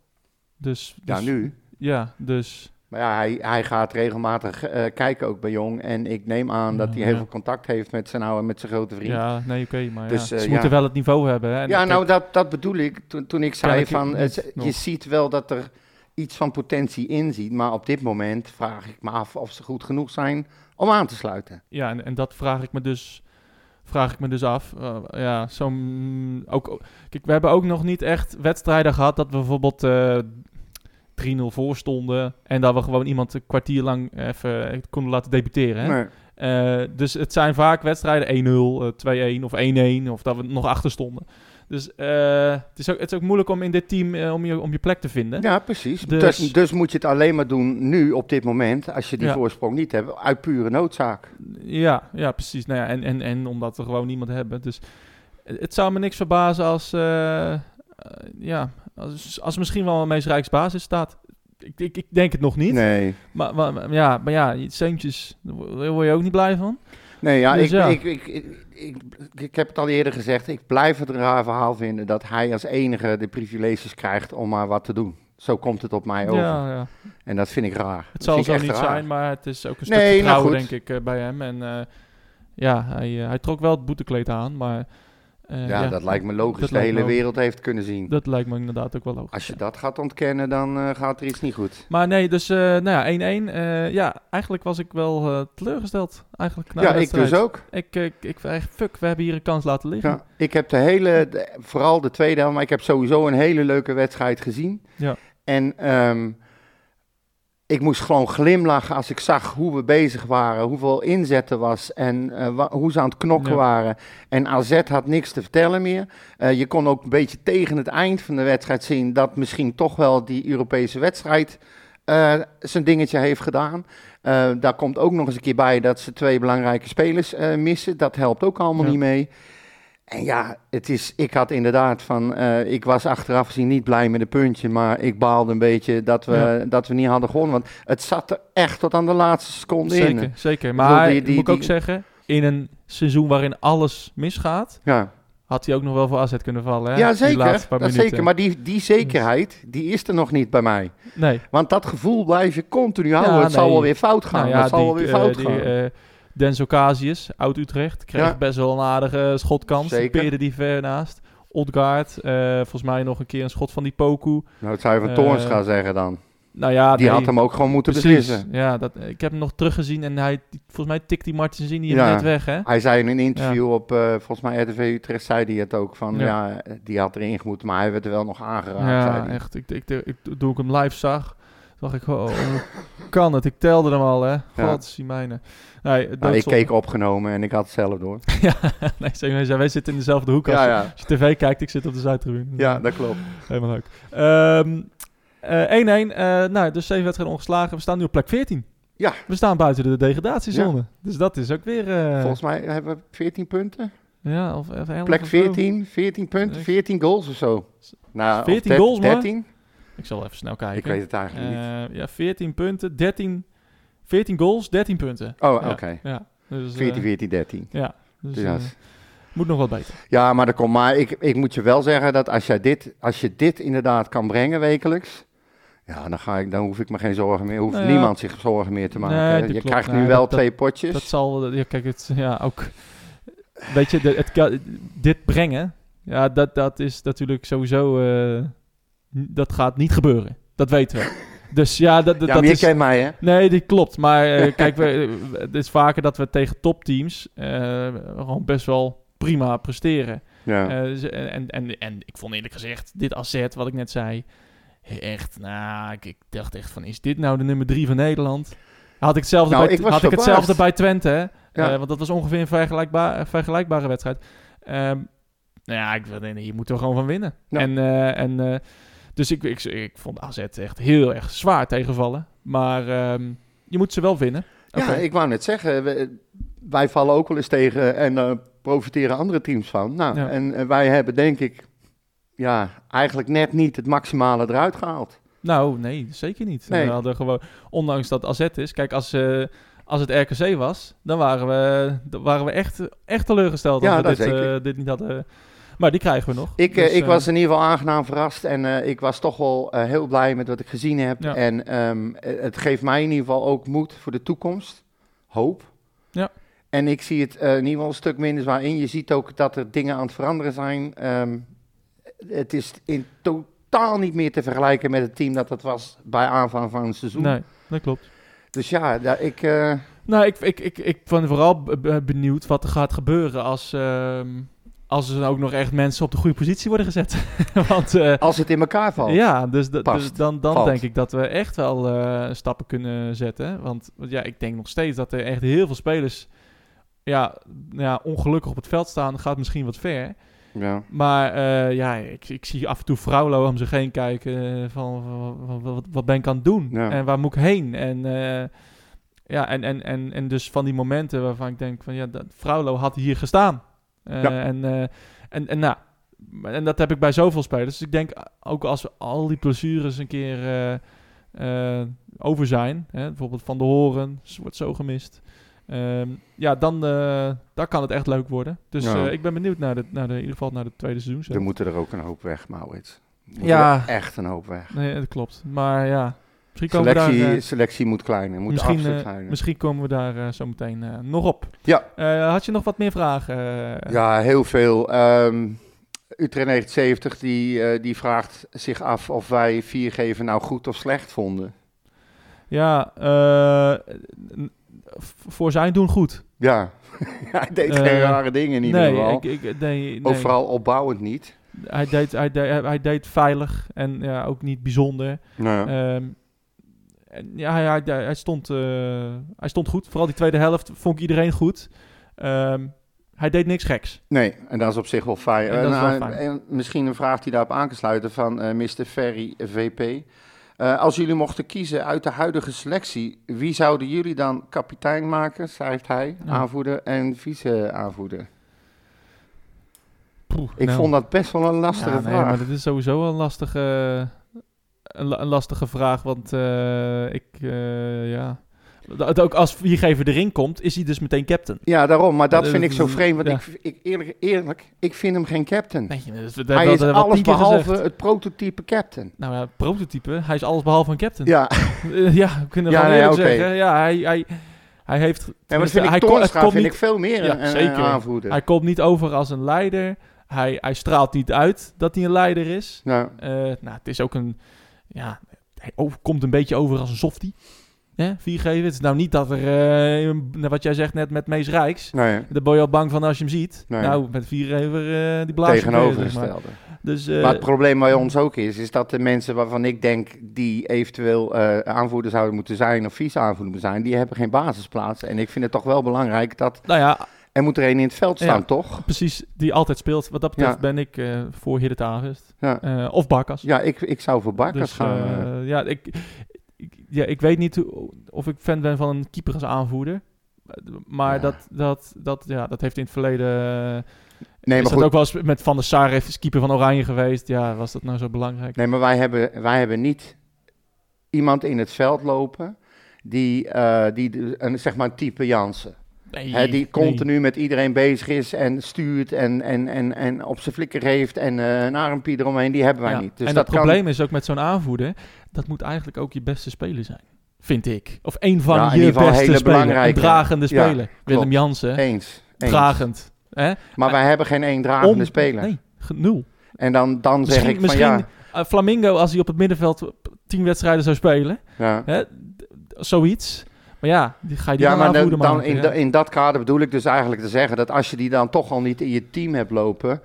Dus, ja, nu. Ja, dus... Maar ja, hij gaat regelmatig kijken ook bij Jong. En ik neem aan dat hij heel veel contact heeft met zijn grote vriend. Ja, nee, oké, maar dus, ze moeten wel het niveau hebben. Hè? En ja, nou, dat bedoel ik. Toen ik zei van, je ziet wel dat er iets van potentie in ziet. Maar op dit moment vraag ik me af of ze goed genoeg zijn om aan te sluiten. Ja, en dat vraag ik me dus af. Kijk, we hebben ook nog niet echt wedstrijden gehad dat we bijvoorbeeld... 3-0 voor stonden en dat we gewoon iemand een kwartier lang even konden laten debuteren. Hè? Nee. Dus het zijn vaak wedstrijden 1-0, 2-1 of 1-1 of dat we nog achter stonden. Dus het is ook moeilijk om in dit team om je plek te vinden. Ja, precies. Dus moet je het alleen maar doen nu op dit moment, als je die voorsprong niet hebt, uit pure noodzaak. Ja, precies. Nou ja, en omdat we gewoon niemand hebben. Dus het zou me niks verbazen als... Als misschien wel een Mees Rijks basis staat. Ik denk het nog niet. Nee. Maar ja, Seuntjes, daar word je ook niet blij van. Nee, ja, dus ja. Ik heb het al eerder gezegd. Ik blijf het een raar verhaal vinden dat hij als enige de privileges krijgt om maar wat te doen. Zo komt het op mij over. Ja, ja. En dat vind ik raar. Het zal zo niet raar zijn, maar het is ook een stuk vertrouwen, denk ik, bij hem. En hij trok wel het boetekleed aan, maar... dat lijkt me logisch. Dat de hele wereld heeft kunnen zien. Dat lijkt me inderdaad ook wel logisch. Als je dat gaat ontkennen, dan gaat er iets niet goed. Maar nee, dus 1-1. Eigenlijk was ik wel teleurgesteld. Eigenlijk, na de wedstrijd. Ik dus ook. Ik echt, we hebben hier een kans laten liggen. Ja, ik heb vooral de tweede helft, maar ik heb sowieso een hele leuke wedstrijd gezien. Ja. En ik moest gewoon glimlachen als ik zag hoe we bezig waren, hoeveel inzet er was en hoe ze aan het knokken waren. En AZ had niks te vertellen meer. Je kon ook een beetje tegen het eind van de wedstrijd zien dat misschien toch wel die Europese wedstrijd zijn dingetje heeft gedaan. Daar komt ook nog eens een keer bij dat ze 2 belangrijke spelers missen. Dat helpt ook allemaal niet mee. En ja, ik had inderdaad ik was achteraf gezien niet blij met een puntje, maar ik baalde een beetje dat we niet hadden gewonnen. Want het zat er echt tot aan de laatste seconde in. Zeker, maar moet ik ook zeggen, in een seizoen waarin alles misgaat, had hij ook nog wel voor AZ kunnen vallen. Hè? Ja, zeker, maar die zekerheid, die is er nog niet bij mij. Nee. Want dat gevoel blijf je continu houden, het zal wel weer fout gaan, gaan. Denzel Casius, oud-Utrecht, kreeg best wel een aardige schotkans. Zeker. Peerde die ver naast. Odgaard, volgens mij nog een keer een schot van die Poku. Nou, dat zou je van Toorns gaan zeggen dan. Nou ja, die had hem ook gewoon moeten beslissen. Ja, ik heb hem nog teruggezien en volgens mij tikt die Martens in hier net weg. Hè? Hij zei in een interview op, volgens mij RTV Utrecht, zei hij het ook van, die had erin gemoeten, maar hij werd er wel nog aangeraakt. Ja, zei echt. Toen ik hem live zag, dacht ik, kan het? Ik telde hem al, hè? God, zie mijne. Nee, ik keek opgenomen en ik had het zelf door. Wij zitten in dezelfde hoek. Als je tv kijkt, ik zit op de Zuidtribune. Ja, dat klopt. Helemaal leuk. 1-1. Dus 7 wedstrijden ongeslagen. We staan nu op plek 14. Ja. We staan buiten de degradatiezone. Ja. Dus dat is ook weer... Volgens mij hebben we 14 punten. Ja, of plek 14, 14 punten, 14 goals of zo. Nou, 14 goals, 13. Man. Ik zal even snel kijken. Ik weet het eigenlijk niet. Ja, 14 punten, 14 goals, 13 punten. Oh, oké. Ja, dus, 14, 13. Ja, dus moet nog wat beter. Ja, maar dat komt. Maar ik moet je wel zeggen dat als je dit inderdaad kan brengen wekelijks, dan hoef ik me geen zorgen meer, hoeft niemand zich zorgen meer te maken. Nee, je krijgt nu wel 2 potjes. Dat zal, kijk, ook. Weet je, dit brengen, dat is natuurlijk sowieso. Dat gaat niet gebeuren. Dat weten we. Dus dat is... kent mij, hè? Nee, die klopt. Maar kijk, het is vaker dat we tegen topteams gewoon best wel prima presteren. Ja. En ik vond eerlijk gezegd, dit AZ wat ik net zei, echt, ik dacht echt van, is dit nou de nummer 3 van Nederland? Had ik hetzelfde, hetzelfde bij Twente, hè? Ja. Want dat was ongeveer een vergelijkbare wedstrijd. Hier moeten we gewoon van winnen. Ja. Dus ik vond AZ echt heel erg zwaar tegenvallen. Maar je moet ze wel winnen. Ja, okay. Ik wou net zeggen, wij vallen ook wel eens tegen en profiteren andere teams van. Nou, en wij hebben denk ik eigenlijk net niet het maximale eruit gehaald. Nou, nee, zeker niet. Nee. We hadden gewoon, ondanks dat AZ is, kijk, als het RKC was, dan waren we echt teleurgesteld als we dit niet hadden. Maar die krijgen we nog. Ik was in ieder geval aangenaam verrast. En ik was toch wel heel blij met wat ik gezien heb. Ja. En het geeft mij in ieder geval ook moed voor de toekomst. Hoop. Ja. En ik zie het in ieder geval een stuk minder zwaar in. Je ziet ook dat er dingen aan het veranderen zijn. Het is in totaal niet meer te vergelijken met het team dat was bij aanvang van het seizoen. Nee, dat klopt. Dus ik... Ik ben vooral benieuwd wat er gaat gebeuren als er ook nog echt mensen op de goede positie worden gezet. Want, als het in elkaar valt. Ja, dus dan denk ik dat we echt wel stappen kunnen zetten. Want ik denk nog steeds dat er echt heel veel spelers ongelukkig op het veld staan. Dat gaat misschien wat ver. Ja. Maar ik zie af en toe Fraulo om zich heen kijken wat ben ik aan het doen? Ja. En waar moet ik heen? En... en dus van die momenten waarvan ik denk van Fraulo had hier gestaan. En dat heb ik bij zoveel spelers. Dus ik denk ook als we al die blessures een keer over zijn, hè, bijvoorbeeld Van de Horen wordt zo gemist. Ja, dan daar kan het echt leuk worden. Dus ja. Ik ben benieuwd in ieder geval naar de tweede seizoen. Er moeten er ook een hoop weg, Maurits. Ja. Echt een hoop weg. Nee, dat klopt. Maar ja, misschien selectie moet kleiner. Moet absoluut kleiner. Misschien komen we daar zo meteen nog op. Ja. Had je nog wat meer vragen? Ja, heel veel. Utrecht 79 die vraagt zich af of wij Viergever nou goed of slecht vonden. Ja, voor zijn doen goed. Ja, hij deed geen rare dingen in ieder geval. Nee. Ook vooral opbouwend niet. Hij deed veilig en ja, ook niet bijzonder. Nee. Hij stond goed. Vooral die tweede helft vond ik iedereen goed. Hij deed niks geks. Nee, en dat is op zich wel fijn. En misschien een vraag die daarop aan kan sluiten van Mr. Ferry VP. Als jullie mochten kiezen uit de huidige selectie, wie zouden jullie dan kapitein maken, schrijft hij, aanvoerder en vice-aanvoerder? Ik vond dat best wel een lastige vraag. Maar dat is sowieso wel een lastige vraag, want ook als Viergever erin komt, is hij dus meteen captain. Ja, daarom. Maar dat vind ik zo vreemd. Want ik vind hem geen captain. Hij is alles behalve het prototype captain. Nou ja, prototype? Hij is alles behalve een captain. Ja. Ja, we kunnen wel eerlijk zeggen. Ja, hij heeft... En wat vind ik ik veel meer een aanvoerder. Hij komt niet over als een leider. Hij straalt niet uit dat hij een leider is. Ja. Het is ook een... Ja, hij komt een beetje over als een softie. Ja, Viergever. Het is nou niet dat er, wat jij zegt net met Mees Rijks, daar ben je al bang van als je hem ziet. Nee. Nou, met Viergever die blazen tegenovergestelde. Maar het probleem bij ons ook is dat de mensen waarvan ik denk die eventueel aanvoerder zouden moeten zijn of vice-aanvoerder moeten zijn, die hebben geen basisplaats. En ik vind het toch wel belangrijk dat er moet er één in het veld staan, toch? Precies, die altijd speelt. Wat dat betreft ben ik voor Ter Avest. Ja. Of Barkas. Ja, ik zou voor Barkas gaan. Ik weet niet of ik fan ben van een keeper als aanvoerder. Maar dat heeft in het verleden... maar goed. Dat ook wel eens met Van der Sar, heeft keeper van Oranje geweest. Ja, was dat nou zo belangrijk? Nee, maar wij hebben niet iemand in het veld lopen die zeg maar een type Jansen. Nee, die continu met iedereen bezig is en stuurt en op zijn flikker heeft en een armpje eromheen, die hebben wij niet. Dus en het probleem is ook met zo'n aanvoerder, dat moet eigenlijk ook je beste speler zijn, vind ik. Of één van je beste spelers, een dragende speler. Ja, Willem Jansen, eens. Dragend. Hè? Maar wij hebben geen één dragende speler. Nee, nul. En dan zeg ik van Flamingo, als hij op het middenveld 10 wedstrijden zou spelen, hè? Zoiets... Maar die ga je die maar aanvoerder maken. In dat kader bedoel ik dus eigenlijk te zeggen dat als je die dan toch al niet in je team hebt lopen,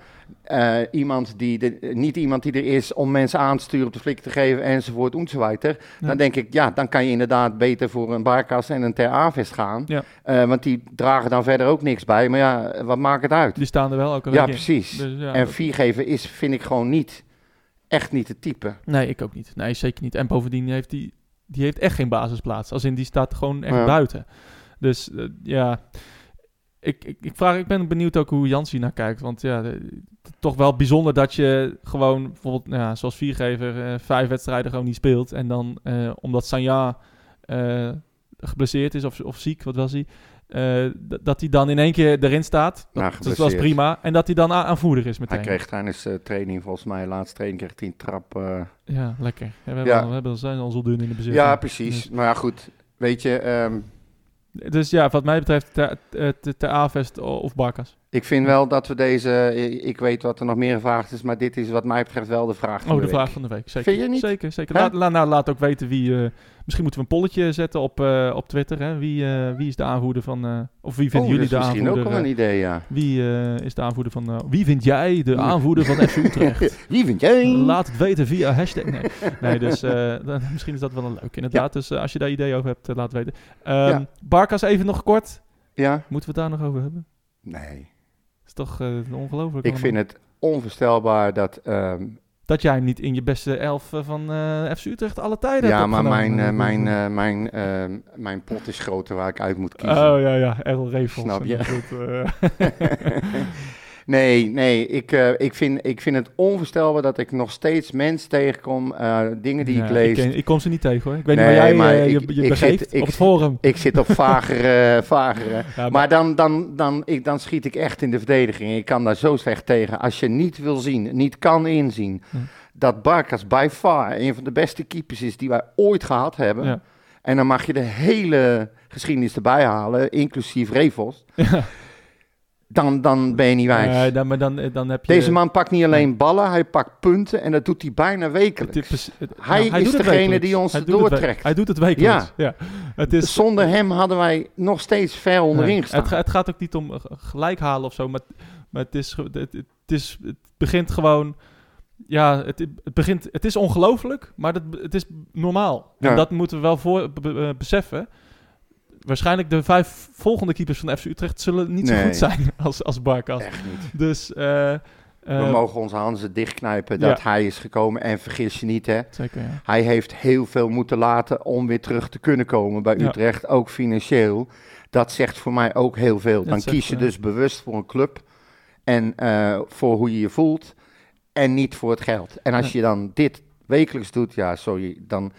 niet iemand die er is om mensen aan te sturen, op de flik te geven enzovoort, enzovoort. Dan denk ik, dan kan je inderdaad beter voor een Barkas en een Ter Avest gaan. Ja. Want die dragen dan verder ook niks bij. Maar ja, wat maakt het uit? Die staan er wel ook een week in. Precies. Dus, en Viergever is, vind ik gewoon niet, echt niet het type. Nee, ik ook niet. Nee, zeker niet. En bovendien heeft die heeft echt geen basisplaats. Als in, die staat gewoon echt buiten. Dus ik ben benieuwd ook hoe Jansie naar kijkt. Want toch wel bijzonder dat je gewoon bijvoorbeeld, zoals Viergever, 5 wedstrijden gewoon niet speelt. En dan, omdat Sanja geblesseerd is of ziek, wat was hij? Dat hij dan in één keer erin staat. Dat was prima. En dat hij dan aanvoerder is meteen. Hij kreeg tijdens training, volgens mij, laatste training kreeg hij een trap. Ja, lekker. We zijn al zo dun in de bezit. Ja, precies. Dus. Maar goed, weet je... Dus wat mij betreft Ter Avest of Barkas. Ik vind wel dat we deze... Ik weet wat er nog meer gevraagd is, maar dit is wat mij betreft wel de vraag van de week. Oh, de vraag van de week. Zeker. Vind je niet? Zeker. Laat ook weten wie... misschien moeten we een polletje zetten op Twitter. Hè? Wie is de aanvoerder van... of wie vinden jullie de aanvoerder? Misschien ook wel een idee, Wie is de aanvoerder van... wie vind jij de aanvoerder van FC Utrecht? Wie vind jij? Laat het weten via hashtag... Nee, dus misschien is dat wel een leuk. Inderdaad, dus als je daar idee over hebt, laat het weten. Barkas even nog kort. Ja. Moeten we het daar nog over hebben? Nee. Is toch ongelooflijk. Ik vind het onvoorstelbaar dat... dat jij hem niet in je beste 11 van FC Utrecht alle tijden hebt opgenomen. Ja, maar mijn pot is groter waar ik uit moet kiezen. Oh ja, Errol Refoelé. Snap je? Goed, Nee, ik vind het onvoorstelbaar dat ik nog steeds mensen tegenkom, dingen die ik lees. Ik kom ze niet tegen hoor. Ik weet niet waar jij je begeeft op het forum. Ik zit op vagere. Ja, maar dan schiet ik echt in de verdediging. Ik kan daar zo slecht tegen. Als je niet wil zien, niet kan inzien, dat Barkas by far een van de beste keepers is die wij ooit gehad hebben. Ja. En dan mag je de hele geschiedenis erbij halen, inclusief Revost. Ja. Dan ben je niet wijs. Maar dan heb je... Deze man pakt niet alleen ballen, hij pakt punten en dat doet hij bijna wekelijks. Hij is degene die ons doortrekt. Hij doet het wekelijks. Ja. Ja. Zonder hem hadden wij nog steeds ver onderin gestaan. Het gaat ook niet om gelijk halen of zo, maar het begint gewoon... Ja, het is ongelooflijk, maar het is normaal. Ja. En dat moeten we wel beseffen. Waarschijnlijk de 5 volgende keepers van FC Utrecht zullen niet zo goed zijn als Barkas. Echt niet. Dus, we mogen onze handen dichtknijpen dat hij is gekomen. En vergis je niet, hè. Zeker, ja. Hij heeft heel veel moeten laten om weer terug te kunnen komen bij Utrecht. Ja. Ook financieel. Dat zegt voor mij ook heel veel. Dan kies je dus bewust voor een club en voor hoe je je voelt. En niet voor het geld. En als je dan dit wekelijks doet, dan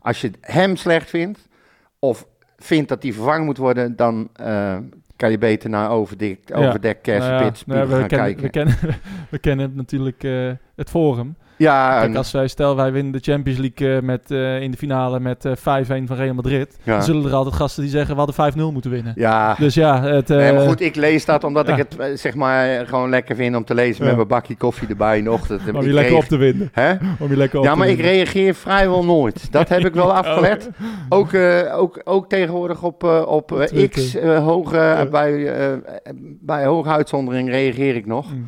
als je hem slecht vindt of vindt dat hij vervangen moet worden, dan kan je beter naar Overdek Kerstpits gaan kijken. We kennen het natuurlijk het forum. Ja. Kijk, als wij winnen de Champions League in de finale met 5-1 van Real Madrid, dan zullen er altijd gasten die zeggen we hadden 5-0 moeten winnen. Ja. Dus ja. Maar goed, ik lees dat omdat ik het zeg maar gewoon lekker vind om te lezen met mijn bakje koffie erbij in de ochtend. Om je lekker op te winnen. Hè? Ik reageer vrijwel nooit. Dat heb ik wel afgelet. Ook tegenwoordig op X bij hoge uitzondering reageer ik nog. Mm.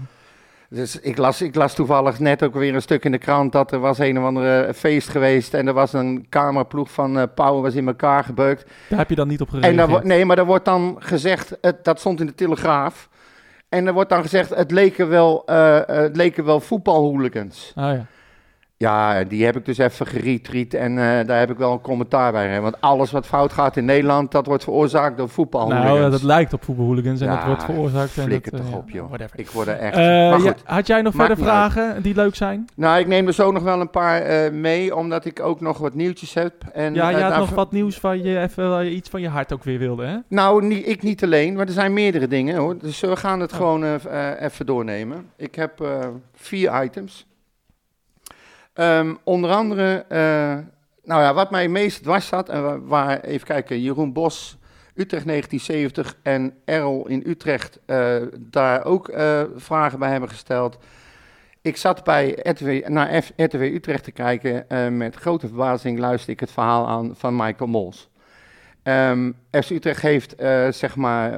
Dus ik las toevallig net ook weer een stuk in de krant dat er was een of andere feest geweest en er was een kamerploeg van Pauwen was in elkaar gebeukt. Daar heb je dan niet op gereageerd? Nee, maar er wordt dan gezegd, dat stond in de Telegraaf, en er wordt dan gezegd, het leken wel voetbalhooligans. Ah, ja. Ja, die heb ik dus even geretweet en daar heb ik wel een commentaar bij. Hè? Want alles wat fout gaat in Nederland, dat wordt veroorzaakt door voetbalhooligans. Nou, dat lijkt op voetbalhooligans en dat wordt veroorzaakt. Flikker toch op, joh. Whatever. Ik word er echt... maar goed, had jij nog verder vragen die leuk zijn? Nou, ik neem er zo nog wel een paar mee, omdat ik ook nog wat nieuwtjes heb. En, ja, je had nog wat nieuws waar je even iets van je hart ook weer wilde, hè? Nou, ik niet alleen, maar er zijn meerdere dingen, hoor. Dus we gaan het gewoon even doornemen. Ik heb 4 items. Onder andere, wat mij meest dwars zat, en waar, even kijken, Jeroen Bos, Utrecht 1970 en Errol in Utrecht daar ook vragen bij hebben gesteld. Ik zat naar RTV Utrecht te kijken, met grote verbazing luisterde ik het verhaal aan van Michael Mols. FC Utrecht heeft,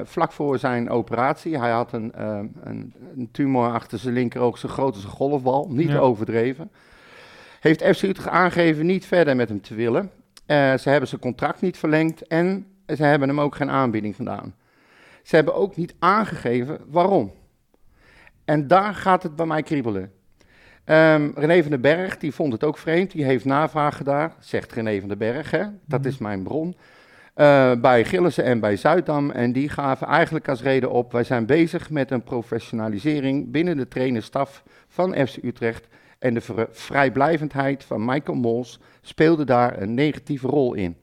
vlak voor zijn operatie, hij had een tumor achter zijn linkeroog, zo groot als een golfbal, niet overdreven. Heeft FC Utrecht aangegeven niet verder met hem te willen. Ze hebben zijn contract niet verlengd en ze hebben hem ook geen aanbieding gedaan. Ze hebben ook niet aangegeven waarom. En daar gaat het bij mij kriebelen. René van den Berg, die vond het ook vreemd. Die heeft navraag gedaan, zegt René van den Berg, hè? Dat is mijn bron. Bij Gillissen en bij Zuidam. En die gaven eigenlijk als reden op... wij zijn bezig met een professionalisering binnen de trainerstaf van FC Utrecht... En de vrijblijvendheid van Michael Mols speelde daar een negatieve rol in.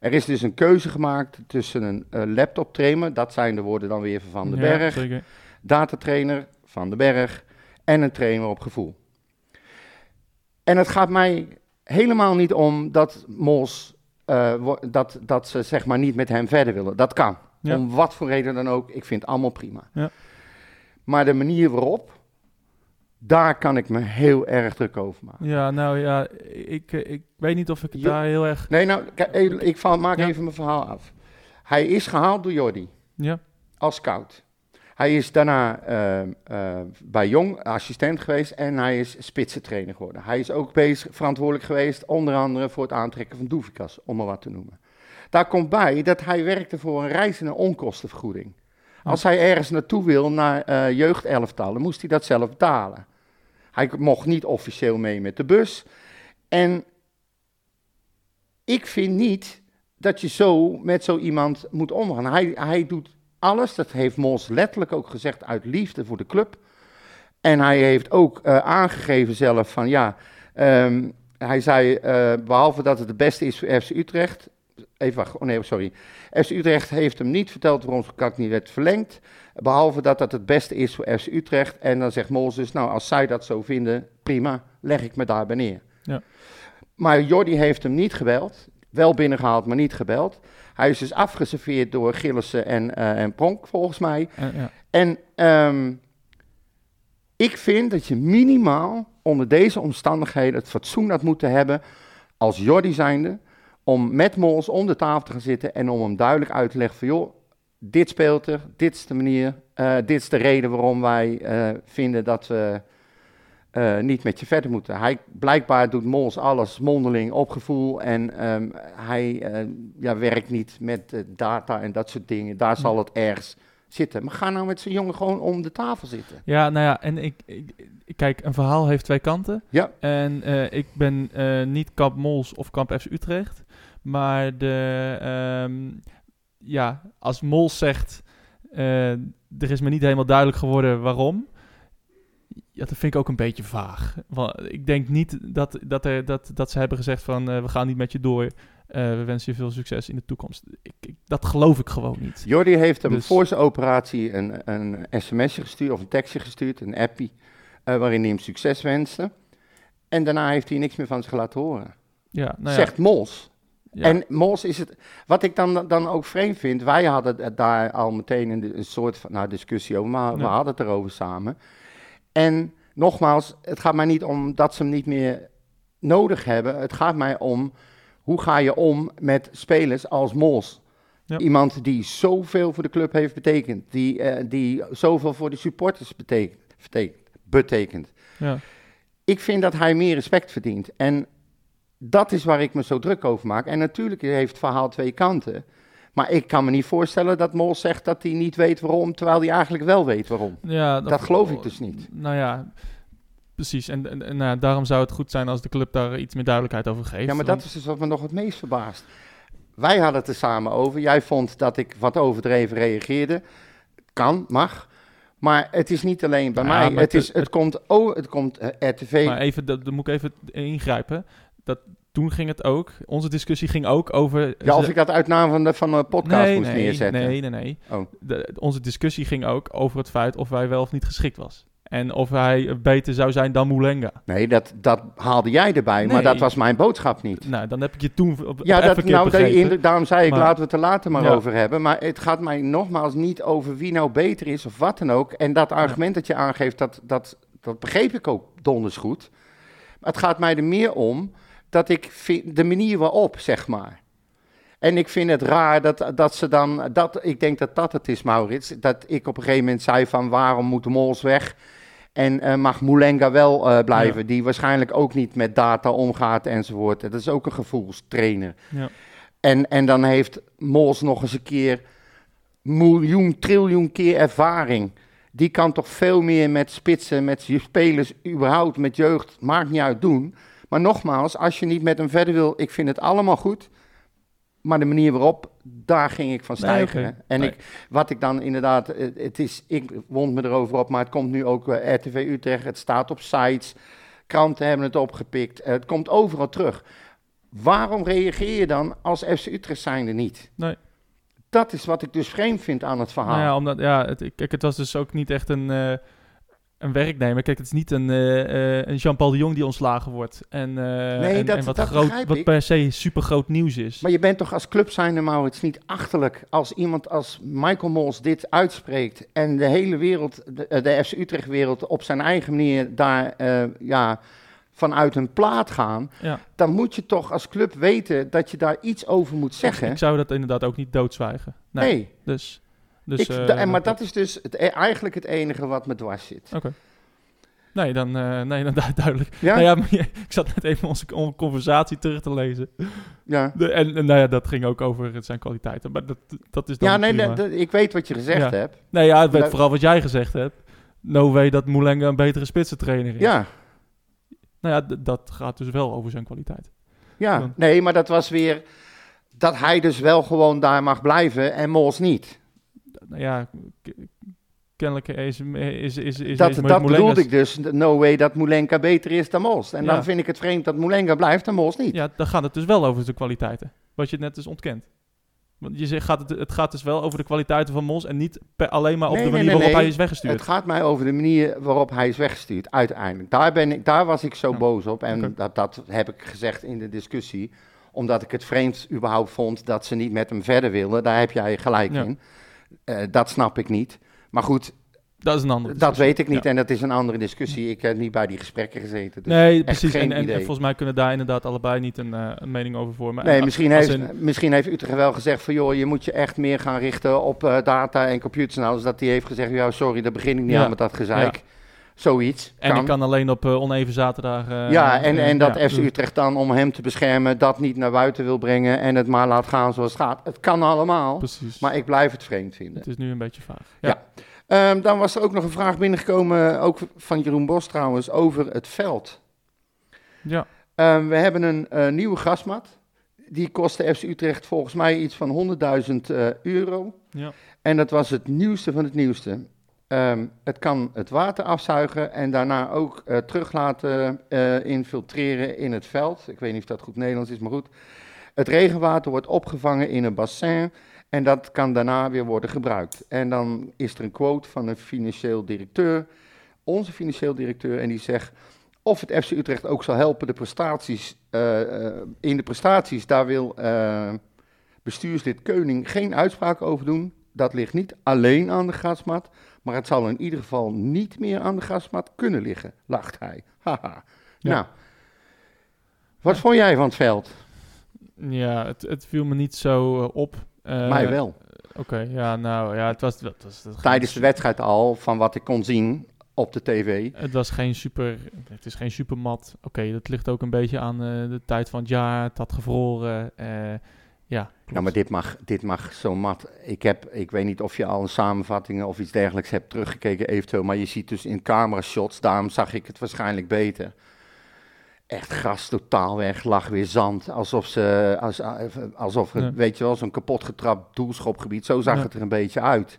Er is dus een keuze gemaakt tussen een laptoptrainer, dat zijn de woorden dan weer van de Berg, zeker. Datatrainer van de Berg en een trainer op gevoel. En het gaat mij helemaal niet om dat Mols, dat ze zeg maar niet met hem verder willen. Dat kan, om wat voor reden dan ook, ik vind het allemaal prima. Ja. Maar de manier waarop... Daar kan ik me heel erg druk over maken. Ja, nou ja, ik weet niet of ik daar heel erg... Nee, nou, ik maak even mijn verhaal af. Hij is gehaald door Jordi. Ja. Als scout. Hij is daarna bij Jong assistent geweest en hij is spitsentrainer geworden. Hij is ook verantwoordelijk geweest, onder andere voor het aantrekken van Doevikas, om maar wat te noemen. Daar komt bij dat hij werkte voor een reis- en onkostenvergoeding. Als hij ergens naartoe wil, naar jeugdelftallen, moest hij dat zelf betalen. Hij mocht niet officieel mee met de bus. En ik vind niet dat je zo met zo iemand moet omgaan. Hij doet alles, dat heeft Mols letterlijk ook gezegd, uit liefde voor de club. En hij heeft ook aangegeven zelf van ja, hij zei behalve dat het de beste is voor FC Utrecht. Even wacht, oh nee, sorry. FC Utrecht heeft hem niet verteld waarom zijn contract niet werd verlengd. Behalve dat dat het beste is voor FC Utrecht. En dan zegt Mols dus, nou als zij dat zo vinden, prima, leg ik me daarbij neer. Ja. Maar Jordi heeft hem niet gebeld. Wel binnengehaald, maar niet gebeld. Hij is dus afgeserveerd door Gillissen en Pronk, volgens mij. Ja. En ik vind dat je minimaal onder deze omstandigheden het fatsoen had moeten hebben, als Jordi zijnde, om met Mols om de tafel te gaan zitten en om hem duidelijk uit te leggen van joh, dit speelt er, dit is de manier, dit is de reden waarom wij vinden dat we niet met je verder moeten. Hij, blijkbaar doet Mols alles mondeling op gevoel en hij werkt niet met data en dat soort dingen. Daar zal het ergens zitten. Maar ga nou met zo'n jongen gewoon om de tafel zitten. Ja, nou ja, en ik kijk, een verhaal heeft twee kanten. Ja. En ik ben niet kamp Mols of kamp FC Utrecht. Maar als Mols zegt, er is me niet helemaal duidelijk geworden waarom. Ja, dat vind ik ook een beetje vaag. Want ik denk niet dat ze hebben gezegd van we gaan niet met je door. We wensen je veel succes in de toekomst. Dat geloof ik gewoon niet. Jordi heeft hem voor zijn operatie een sms'je gestuurd of een tekstje gestuurd, een appie, waarin hij hem succes wenste. En daarna heeft hij niks meer van zich laten horen. Ja, zegt Mols. Ja. En Mols is het, wat ik dan ook vreemd vind, wij hadden het daar al meteen een soort van discussie over, maar we hadden het erover samen. En nogmaals, het gaat mij niet om dat ze hem niet meer nodig hebben. Het gaat mij om, hoe ga je om met spelers als Mols? Ja. Iemand die zoveel voor de club heeft betekend. Die zoveel voor de supporters betekent. Ja. Ik vind dat hij meer respect verdient. En dat is waar ik me zo druk over maak. En natuurlijk heeft het verhaal twee kanten. Maar ik kan me niet voorstellen dat Mols zegt dat hij niet weet waarom, terwijl hij eigenlijk wel weet waarom. Ja, dat geloof ik dus niet. Nou ja, precies. En daarom zou het goed zijn als de club daar iets meer duidelijkheid over geeft. Ja, maar dat is dus wat me nog het meest verbaast. Wij hadden het er samen over. Jij vond dat ik wat overdreven reageerde. Kan, mag. Maar het is niet alleen bij mij. Het komt RTV. Maar even, dat moet ik even ingrijpen. Toen ging het ook. Onze discussie ging ook over. Ja, als ik dat uit naam van de podcast moest neerzetten. Nee. Oh. Onze discussie ging ook over het feit of hij wel of niet geschikt was. En of hij beter zou zijn dan Mulenga. Nee, dat haalde jij erbij. Nee. Maar dat was mijn boodschap niet. Nou, dan heb ik je toen begrepen. Daarom zei ik, laten we het er later maar over hebben. Maar het gaat mij nogmaals niet over wie nou beter is of wat dan ook. En dat argument dat je aangeeft, dat begreep ik ook donders goed. Maar het gaat mij er meer om, dat ik vind de manier waarop, zeg maar. En ik vind het raar dat ze dan, ik denk dat het is, Maurits, dat ik op een gegeven moment zei van waarom moet de Mols weg en mag Mulenga wel blijven, die waarschijnlijk ook niet met data omgaat enzovoort. Dat is ook een gevoelstrainer. Ja. En dan heeft Mols nog eens een keer miljoen, triljoen keer ervaring. Die kan toch veel meer met spitsen, met je spelers, überhaupt met jeugd, maakt niet uit, doen. Maar nogmaals, als je niet met hem verder wil, ik vind het allemaal goed. Maar de manier waarop, daar ging ik van stijgen. Nee, okay. En wat ik dan inderdaad, ik wond me erover op, maar het komt nu ook RTV Utrecht. Het staat op sites, kranten hebben het opgepikt. Het komt overal terug. Waarom reageer je dan als FC Utrecht zijnde niet? Nee. Dat is wat ik dus vreemd vind aan het verhaal. Nou ja, omdat het was dus ook niet echt een werknemer. Kijk, het is niet een Jean-Paul de Jong die ontslagen wordt. Wat per se super groot nieuws is. Maar je bent toch als club zijnde, Maurits, niet achterlijk als iemand als Michael Mols dit uitspreekt en de hele wereld, de FC Utrecht wereld, op zijn eigen manier daar vanuit hun plaat gaan, dan moet je toch als club weten dat je daar iets over moet zeggen. Ik zou dat inderdaad ook niet doodzwijgen. Nee. Dus... maar dat is dus eigenlijk het enige wat me dwars zit. Oké. Okay. Nee, dan duidelijk. Ja? Nou ja, maar, ik zat net even onze conversatie terug te lezen. Ja. Dat ging ook over zijn kwaliteiten. Maar dat is dan prima. Ik weet wat je gezegd hebt. Nee, ja, ik weet vooral wat jij gezegd hebt. No way dat Mulenga een betere spitsentrainer is. Ja. Nou ja, dat gaat dus wel over zijn kwaliteit. Ja, maar dat was weer dat hij dus wel gewoon daar mag blijven en Mols niet. nou ja, kennelijk is dat bedoelde ik dus, no way dat Mulenga beter is dan Mols. En dan vind ik het vreemd dat Mulenga blijft en Mols niet. Ja, dan gaat het dus wel over zijn kwaliteiten, wat je net dus ontkent. Want je zegt, het gaat dus wel over de kwaliteiten van Mols en niet alleen maar op de manier waarop hij is weggestuurd. Het gaat mij over de manier waarop hij is weggestuurd, uiteindelijk. Daar was ik zo boos op en dat heb ik gezegd in de discussie. Omdat ik het vreemd überhaupt vond dat ze niet met hem verder wilden. Daar heb jij gelijk in. Dat snap ik niet. Maar goed, dat is een andere discussie. Dat weet ik niet en dat is een andere discussie. Ik heb niet bij die gesprekken gezeten. Dus nee, precies. En volgens mij kunnen daar inderdaad allebei niet een mening over vormen. Nee, misschien heeft Utrecht wel gezegd van joh, je moet je echt meer gaan richten op data en computers. Nou, dus dat die heeft gezegd, ja, sorry, daar begin ik niet aan met dat gezeik. Ja. Zoiets. En ik kan alleen op oneven zaterdagen... dat FC Utrecht dan, om hem te beschermen, dat niet naar buiten wil brengen en het maar laat gaan zoals het gaat. Het kan allemaal, precies. Maar ik blijf het vreemd vinden. Het is nu een beetje vaag. Ja. Dan was er ook nog een vraag binnengekomen, ook van Jeroen Bos trouwens, over het veld. Ja. We hebben een nieuwe grasmat. Die kostte FC Utrecht volgens mij iets van €100.000. Ja. En dat was het nieuwste van het nieuwste. Het kan het water afzuigen en daarna ook terug laten infiltreren in het veld. Ik weet niet of dat goed Nederlands is, maar goed. Het regenwater wordt opgevangen in een bassin en dat kan daarna weer worden gebruikt. En dan is er een quote van een financieel directeur, onze financieel directeur, en die zegt... Of het FC Utrecht ook zal helpen in de prestaties, daar wil bestuurslid Keuning geen uitspraak over doen. Dat ligt niet alleen aan de grasmat, maar het zal in ieder geval niet meer aan de grasmat kunnen liggen, lacht hij. Haha. Ja. Nou, wat vond jij van het veld? Ja, het viel me niet zo op. Mij wel. Oké, ja, nou ja, het was... Tijdens de wedstrijd al, van wat ik kon zien op de tv. Het is geen supermat. Oké, dat ligt ook een beetje aan de tijd van het jaar, het had gevroren... Ja, nou, maar dit mag zo mat. Ik weet niet of je al een samenvatting of iets dergelijks hebt teruggekeken eventueel, maar je ziet dus in camera-shots, daarom zag ik het waarschijnlijk beter. Echt gras totaal weg, lag weer zand, weet je wel, zo'n kapot getrapt doelschopgebied, zo zag het er een beetje uit.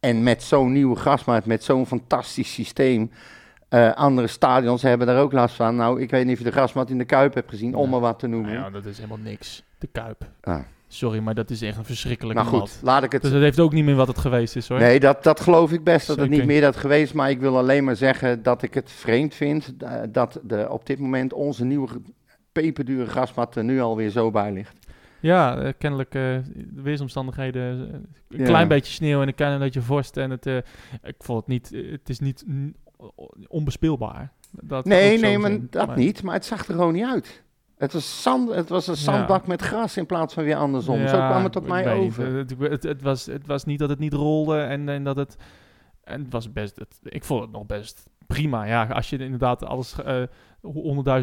En met zo'n nieuwe grasmaat, met zo'n fantastisch systeem, andere stadions hebben daar ook last van. Nou, ik weet niet of je de grasmat in de Kuip hebt gezien, om maar wat te noemen. Ja, dat is helemaal niks. De Kuip. Sorry, maar dat is echt een verschrikkelijke mat. Nou goed, laat ik het... Dus dat heeft ook niet meer wat het geweest is, hoor. Nee, dat geloof ik best, dat het niet meer dat geweest. Maar ik wil alleen maar zeggen dat ik het vreemd vind dat op dit moment onze nieuwe peperdure grasmat er nu alweer zo bij ligt. Ja, kennelijk de weersomstandigheden, een klein beetje sneeuw en een klein beetje vorst. En ik vond het niet, het is niet onbespeelbaar. Maar niet, maar het zag er gewoon niet uit. Het was een zandbak met gras in plaats van weer andersom. Ja, zo kwam het op mij over. Het was niet dat het niet rolde en dat het... En het was best... Ik vond het nog best prima. Ja, als je inderdaad alles... €100.000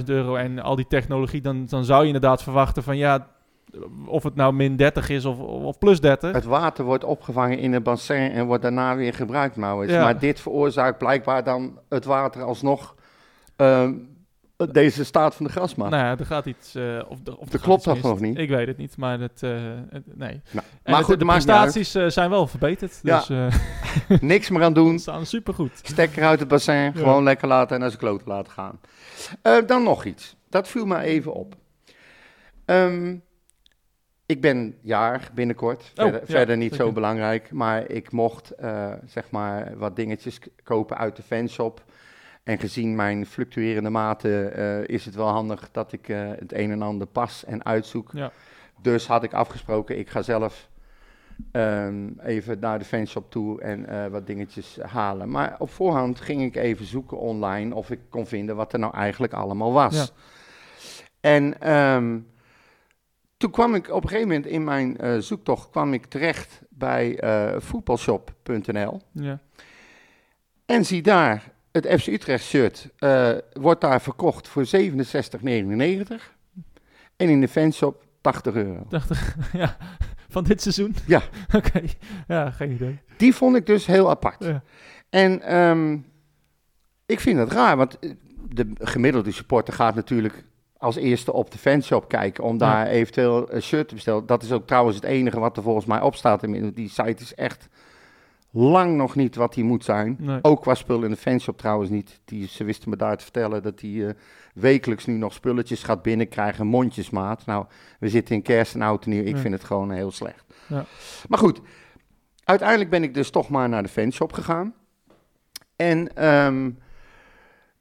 en al die technologie... Dan zou je inderdaad verwachten van... ja, of het nou min 30 is of plus 30. Het water wordt opgevangen in een bassin... en wordt daarna weer gebruikt, Maurits. Ja. Maar dit veroorzaakt blijkbaar dan het water alsnog... deze staat van de grasmat. Nou ja, er gaat iets... of er klopt dat nog niet. Ik weet het niet, maar dat... nee. Nou, maar goed, de prestaties zijn wel verbeterd. Ja. Dus, niks meer aan doen. Staan supergoed. Stekker uit het bassin, gewoon lekker laten en naar zijn kloten laten gaan. Dan nog iets. Dat viel me even op. Ik ben jarig binnenkort. Verder niet zo belangrijk. Maar ik mocht wat dingetjes kopen uit de fanshop... En gezien mijn fluctuerende mate is het wel handig dat ik het een en ander pas en uitzoek. Ja. Dus had ik afgesproken, ik ga zelf even naar de fanshop toe en wat dingetjes halen. Maar op voorhand ging ik even zoeken online of ik kon vinden wat er nou eigenlijk allemaal was. Ja. En toen kwam ik op een gegeven moment in mijn zoektocht terecht bij voetbalshop.nl. Ja. En zie daar... Het FC Utrecht shirt wordt daar verkocht voor €67,99 en in de fanshop €80. 80, ja. Van dit seizoen? Ja. Oké, ja, geen idee. Die vond ik dus heel apart. Ja. En ik vind dat raar, want de gemiddelde supporter gaat natuurlijk als eerste op de fanshop kijken om daar eventueel een shirt te bestellen. Dat is ook trouwens het enige wat er volgens mij op staat. Die site is echt... lang nog niet wat hij moet zijn. Nee. Ook qua spul in de fanshop trouwens niet. Ze wisten me daar te vertellen dat hij wekelijks nu nog spulletjes gaat binnenkrijgen, mondjesmaat. Nou, we zitten in kerst en oud en nieuw. Ik vind het gewoon heel slecht. Ja. Maar goed, uiteindelijk ben ik dus toch maar naar de fanshop gegaan. En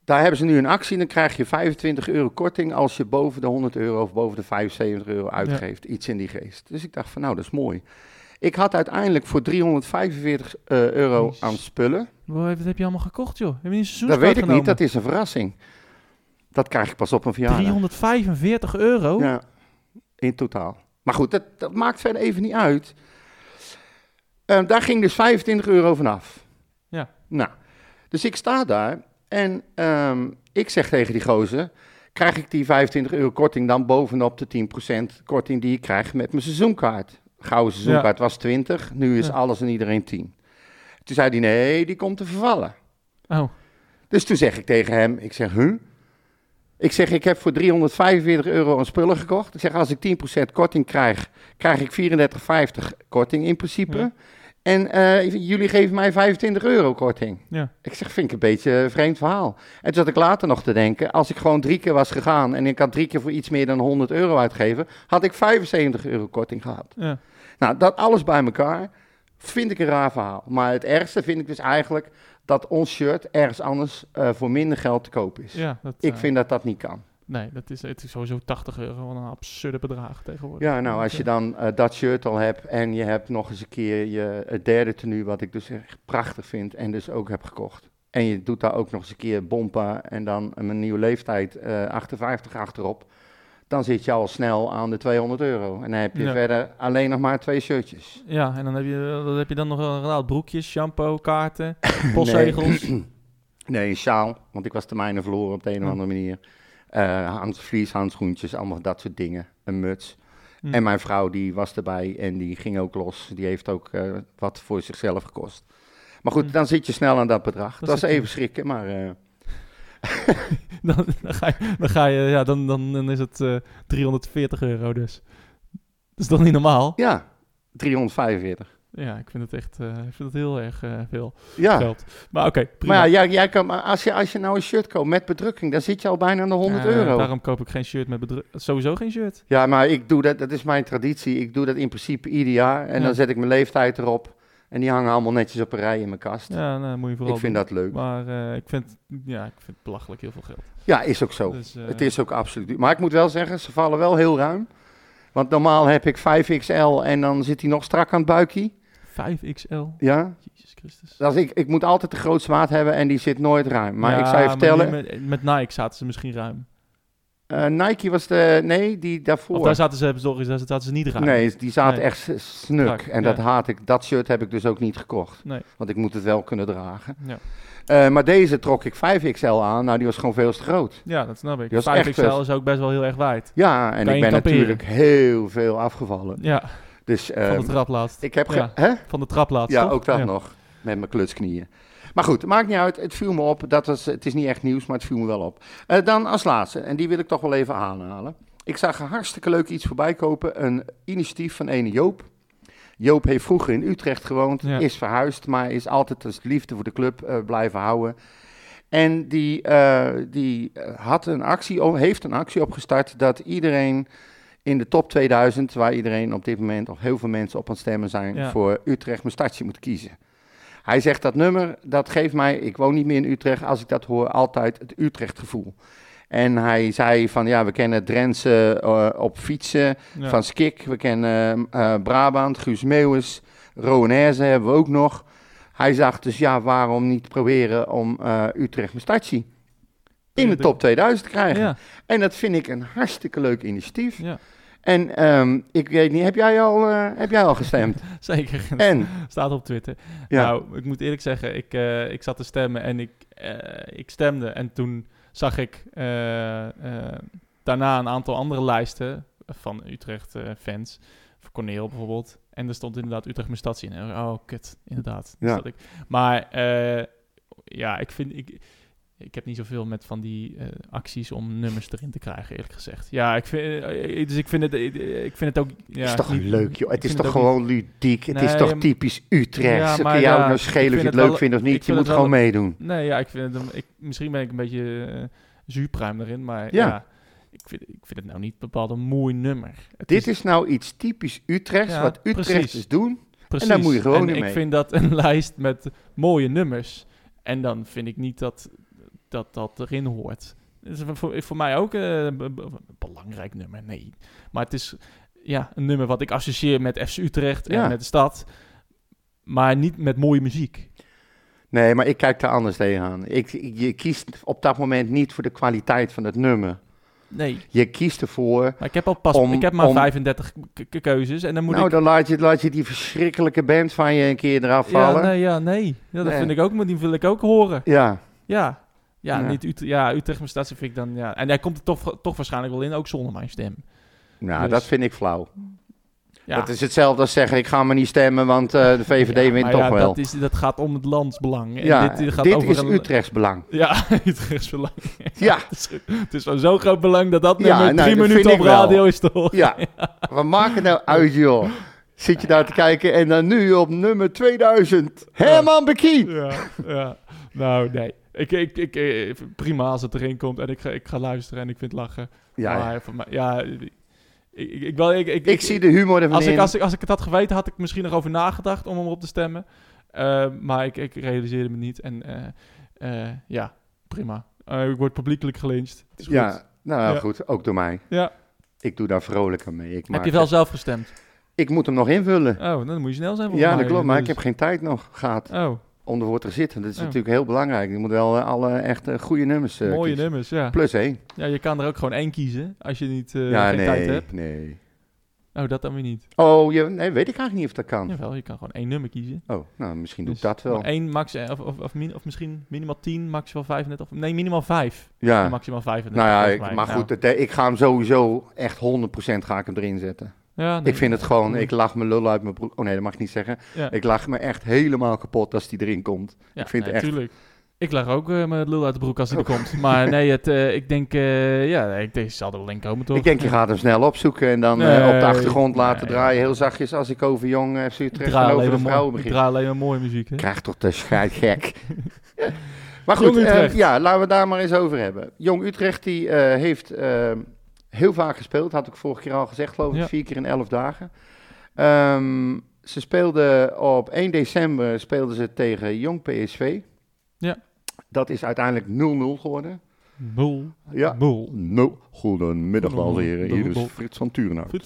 daar hebben ze nu een actie. Dan krijg je €25 korting als je boven de €100 of boven de €75 uitgeeft. Ja. Iets in die geest. Dus ik dacht van nou, dat is mooi. Ik had uiteindelijk voor €345 aan spullen. Wow, wat heb je allemaal gekocht, joh? Heb je een seizoenskaart genomen? Dat weet ik niet, dat is een verrassing. Dat krijg ik pas op een verjaardag. €345? Ja, in totaal. Maar goed, dat maakt verder even niet uit. Daar ging dus €25 vanaf. Ja. Nou, dus ik sta daar en ik zeg tegen die gozer, krijg ik die €25 korting dan bovenop de 10% korting die ik krijg met mijn seizoenkaart? Gouden seizoenkaart was 20, nu is alles en iedereen 10. Toen zei hij, nee, die komt te vervallen. Oh. Dus toen zeg ik tegen hem, ik zeg, huh? Ik zeg, ik heb voor €345 aan spullen gekocht. Ik zeg, als ik 10% korting krijg, krijg ik €34,50 korting in principe. Ja. En jullie geven mij €25 korting. Ja. Ik zeg, vind ik een beetje een vreemd verhaal. En toen zat ik later nog te denken, als ik gewoon 3 keer was gegaan en ik had 3 keer voor iets meer dan €100 uitgeven, had ik €75 korting gehad. Ja. Nou, dat alles bij elkaar vind ik een raar verhaal. Maar het ergste vind ik dus eigenlijk dat ons shirt ergens anders voor minder geld te koop is. Ja, ik vind dat dat niet kan. Nee, het is sowieso €80. Wat een absurde bedrag tegenwoordig. Ja, nou, als je dan dat shirt al hebt en je hebt nog eens een keer het derde tenue, wat ik dus echt prachtig vind en dus ook heb gekocht. En je doet daar ook nog eens een keer bompa en dan een nieuwe leeftijd, 58 achterop. Dan zit je al snel aan de €200. En dan heb je verder alleen nog maar 2 shirtjes. Ja, en dan heb je dan nog een broekjes, shampoo, kaarten, postzegels. Nee, een sjaal, want ik was de mijne verloren op de een of andere manier. Vlieshandschoentjes, allemaal dat soort dingen. Een muts. En mijn vrouw die was erbij en die ging ook los. Die heeft ook wat voor zichzelf gekost. Maar goed, dan zit je snel aan dat bedrag. Dat was even schrikken, maar... Dan is het €340 dus. Dat is toch niet normaal? Ja, 345. Ja, ik vind het echt heel erg veel geld. Maar oké, prima. Maar ja, jij kan, als je nou een shirt koopt met bedrukking, dan zit je al bijna aan de €100. Daarom koop ik geen shirt met bedrukking. Sowieso geen shirt. Ja, maar ik doe dat is mijn traditie. Ik doe dat in principe ieder jaar. En dan zet ik mijn leeftijd erop. En die hangen allemaal netjes op een rij in mijn kast. Ja, nou, moet je vooral ik vind dat leuk. Maar ik vind het belachelijk heel veel geld. Ja, is ook zo. Dus, het is ook absoluut duur. Maar ik moet wel zeggen, ze vallen wel heel ruim. Want normaal heb ik 5XL en dan zit hij nog strak aan het buikie. 5XL? Ja. Jezus Christus. Dat is, ik moet altijd de grootste maat hebben en die zit nooit ruim. Maar ik zou je vertellen... Met Nike zaten ze misschien ruim. Nike was de... Nee, die daarvoor... Of daar zaten ze niet raar. Nee, die zaten echt snuk. Strak, en dat haat ik. Dat shirt heb ik dus ook niet gekocht. Nee. Want ik moet het wel kunnen dragen. Ja. Maar deze trok ik 5XL aan. Nou, die was gewoon veel te groot. Ja, dat snap ik. 5XL is ook best wel heel erg wijd. Ja, en ik ben natuurlijk heel veel afgevallen. Ja, dus, van de trap laatst. Van de trap laatst, ja, toch? Ook dat nog. Met mijn klutsknieën. Maar goed, maakt niet uit. Het viel me op. Het is niet echt nieuws, maar het viel me wel op. Dan als laatste, en die wil ik toch wel even aanhalen. Ik zag een hartstikke leuk iets voorbij kopen. Een initiatief van ene Joop. Joop heeft vroeger in Utrecht gewoond. Ja. Is verhuisd, maar is altijd als liefde voor de club blijven houden. En die heeft een actie opgestart dat iedereen in de top 2000... waar iedereen op dit moment, of heel veel mensen op aan het stemmen zijn, voor Utrecht mijn stadje moet kiezen. Hij zegt, dat nummer, dat geeft mij, ik woon niet meer in Utrecht, als ik dat hoor, altijd het Utrecht-gevoel. En hij zei van, we kennen Drentse op fietsen, van Skik, we kennen Brabant, Guus Meeuwis, Roanese hebben we ook nog. Hij dacht dus, waarom niet proberen om Utrecht mijn stadje in de top 2000 te krijgen? Ja. En dat vind ik een hartstikke leuk initiatief. Ja. En ik weet niet, heb jij al gestemd? Zeker. En? Staat op Twitter. Ja. Nou, ik moet eerlijk zeggen, ik zat te stemmen en ik stemde. En toen zag ik daarna een aantal andere lijsten van Utrecht-fans. Van Corneel bijvoorbeeld. En er stond inderdaad Utrecht mijn stadje in. En, oh, kut. Inderdaad. Ja. Maar ik vind... Ik, Ik heb niet zoveel met van die acties om nummers erin te krijgen, eerlijk gezegd. Ja, ik vind het ook... Ja, is toch niet leuk, joh. Het is toch gewoon niet ludiek. Het is toch typisch Utrecht. Ja, maar jou nou schelen of je het leuk vindt of niet. Je moet gewoon meedoen. Nee, ja, misschien ben ik een beetje zuurpruim erin, maar ja. Ik vind het nou niet bepaald een mooi nummer. Dit is nou iets typisch Utrechts, ja, wat Utrechters doen. Precies. En daar moet je gewoon niet mee. Ik vind dat een lijst met mooie nummers. En dan vind ik niet dat erin hoort. Het is voor mij ook een belangrijk nummer, nee. Maar het is een nummer wat ik associeer met FC Utrecht en met de stad. Maar niet met mooie muziek. Nee, maar ik kijk daar anders tegenaan. Je kiest op dat moment niet voor de kwaliteit van het nummer. Nee. Je kiest ervoor. Maar ik heb maar 35 keuzes. En dan moet laat je die verschrikkelijke band van je een keer eraf vallen. Nee. Ja, dat vind ik ook, maar die wil ik ook horen. Ja. Niet Utrecht mijn stadje vind ik dan. Ja. En daar komt het toch waarschijnlijk wel in, ook zonder mijn stem. Nou, dus dat vind ik flauw. Ja. Dat is hetzelfde als zeggen, ik ga maar niet stemmen, want de VVD wint toch wel. Dat gaat om het landsbelang. En ja, dit over is Utrechts belang. Ja, Utrechts belang. Ja. Het is van zo'n groot belang dat nummer 3 minuten op radio is toch? Ja, wat maakt het nou uit, joh? Zit je daar te kijken en dan nu op nummer 2000. Herman Bekie! Ja. Nou, nee. Ik prima als het erin komt en ik ga luisteren en ik vind het lachen. Ja, maar voor mij, Ik zie de humor ervan in. Als ik het had geweten, had ik misschien nog over nagedacht om hem op te stemmen. Maar ik realiseerde me niet. En prima. Ik word publiekelijk gelyncht. Ja, nou goed. Ook door mij. Ja. Ik doe daar vrolijk aan mee. Heb je wel zelf gestemd? Ik moet hem nog invullen. Oh, dan moet je snel zijn. Ja, dat klopt. Maar ik heb geen tijd nog gehad om ervoor te zitten. Dat is natuurlijk heel belangrijk. Je moet wel alle echt goede nummers mooie kiezen. Nummers, ja. +1. Ja, je kan er ook gewoon 1 kiezen als je niet tijd hebt. Nee. Oh, dat dan weer niet. Oh, weet ik eigenlijk niet of dat kan. Jawel, je kan gewoon 1 nummer kiezen. Oh, nou, misschien doe ik dat wel. 1 max, of misschien minimaal 10, maximaal 35. Nee, minimaal 5. Ja. Maximaal 35. Nou ja, goed, ik ga hem sowieso echt 100% ga ik hem erin zetten. Ja, nee. Ik vind het gewoon, ik lach me lul uit mijn broek. Oh nee, dat mag ik niet zeggen. Ja. Ik lach me echt helemaal kapot als die erin komt. Ja, ik vind het echt... Tuurlijk. Ik lach ook mijn lul uit de broek als die er komt. Maar nee, ik denk, zal er wel in komen toch? Ik denk, je gaat hem snel opzoeken en dan op de achtergrond laten draaien. Heel zachtjes als ik over Jong FC Utrecht en over de vrouwen begin. Ik draai alleen maar mooie muziek. Hè? Krijg toch de scheidgek. Maar goed, laten we het daar maar eens over hebben. Jong Utrecht die heeft... heel vaak gespeeld, had ik vorige keer al gezegd, geloof ik, 4 keer in 11 dagen. Ze speelden op 1 december speelden ze tegen Jong PSV. Ja. Dat is uiteindelijk 0-0 geworden. 0. Ja. 0. 0. Goedemiddag, wel heren. Hier is Frits van Turenhout. 0-0.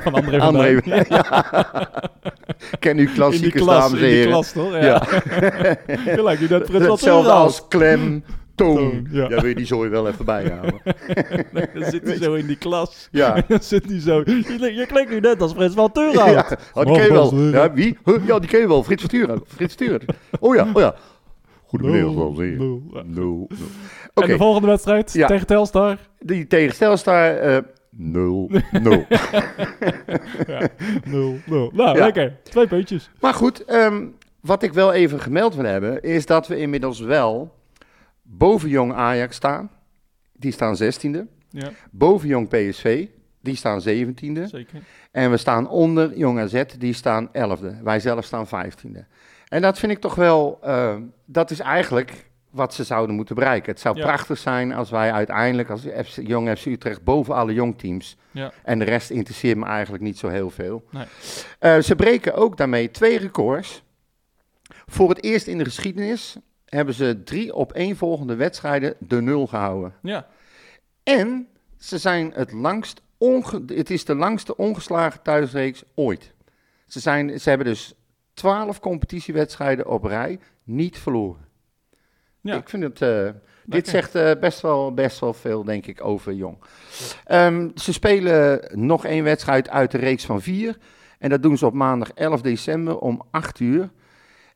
Van André van Dijk. Ken u klassiekers, dames en heren. In die klas, toch? Ja. Hetzelfde als Clem... Toon. Ja. Wil je die zooi wel even bijhouden? Dan zit hij zo in die klas. Ja. Dan zit hij zo... Je klinkt nu net als Frits van Turenhout. Ja. Oh, die ken je wel. Ja, wie? Huh? Ja, die ken je wel. Frits van Turenhout. Oh ja. Goedemiddag, wel weer. No. Okay. En de volgende wedstrijd tegen Telstar? Die tegen Telstar... 0-0. Ja, 0-0. Nou, lekker. 2 puntjes. Maar goed, wat ik wel even gemeld wil hebben... is dat we inmiddels wel... boven Jong Ajax staan, die staan 16e. Ja. Boven Jong PSV, die staan 17e. Zeker. En we staan onder Jong AZ, die staan 11e. Wij zelf staan 15e. En dat vind ik toch wel, dat is eigenlijk wat ze zouden moeten bereiken. Het zou prachtig zijn als wij uiteindelijk, als Jong FC Utrecht, boven alle Jong teams. Ja. En de rest interesseert me eigenlijk niet zo heel veel. Nee. Ze breken ook daarmee 2 records. Voor het eerst in de geschiedenis... hebben ze 3 opeenvolgende wedstrijden de 0 gehouden. Ja. En ze zijn het is de langste ongeslagen thuisreeks ooit. Ze hebben dus 12 competitiewedstrijden op rij niet verloren. Ja. Ik vind het... dit zegt best wel veel, denk ik, over Jong. Ze spelen nog 1 wedstrijd uit de reeks van 4. En dat doen ze op maandag 11 december om 8:00.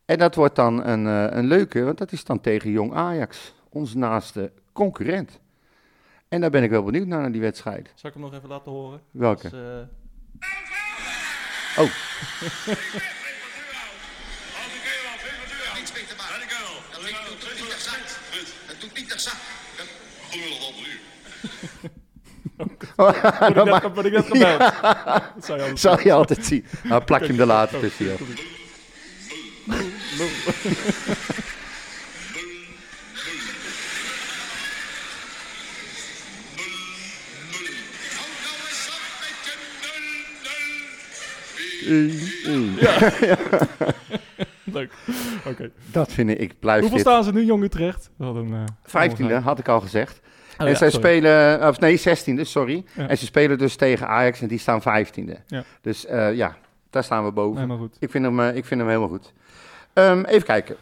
En dat wordt dan een leuke, want dat is dan tegen Jong Ajax, onze naaste concurrent. En daar ben ik wel benieuwd naar die wedstrijd. Zal ik hem nog even laten horen? Welke? Dus, Oh. Het doet niet naar zak. Word ik net gebeld? Ja. Dat zou je altijd zien. Nou, plak je hem er later tussen. Ja. Ja. Leuk. Okay. Dat vind ik pluis. Hoeveel staan ze nu, Jong Utrecht? 15e, had ik al gezegd. Oh, en ja, zij spelen... Of nee, 16e, sorry. Ja. En ze spelen dus tegen Ajax en die staan 15e. Ja. Dus ja, daar staan we boven. Helemaal goed. Ik vind hem helemaal goed. Even kijken.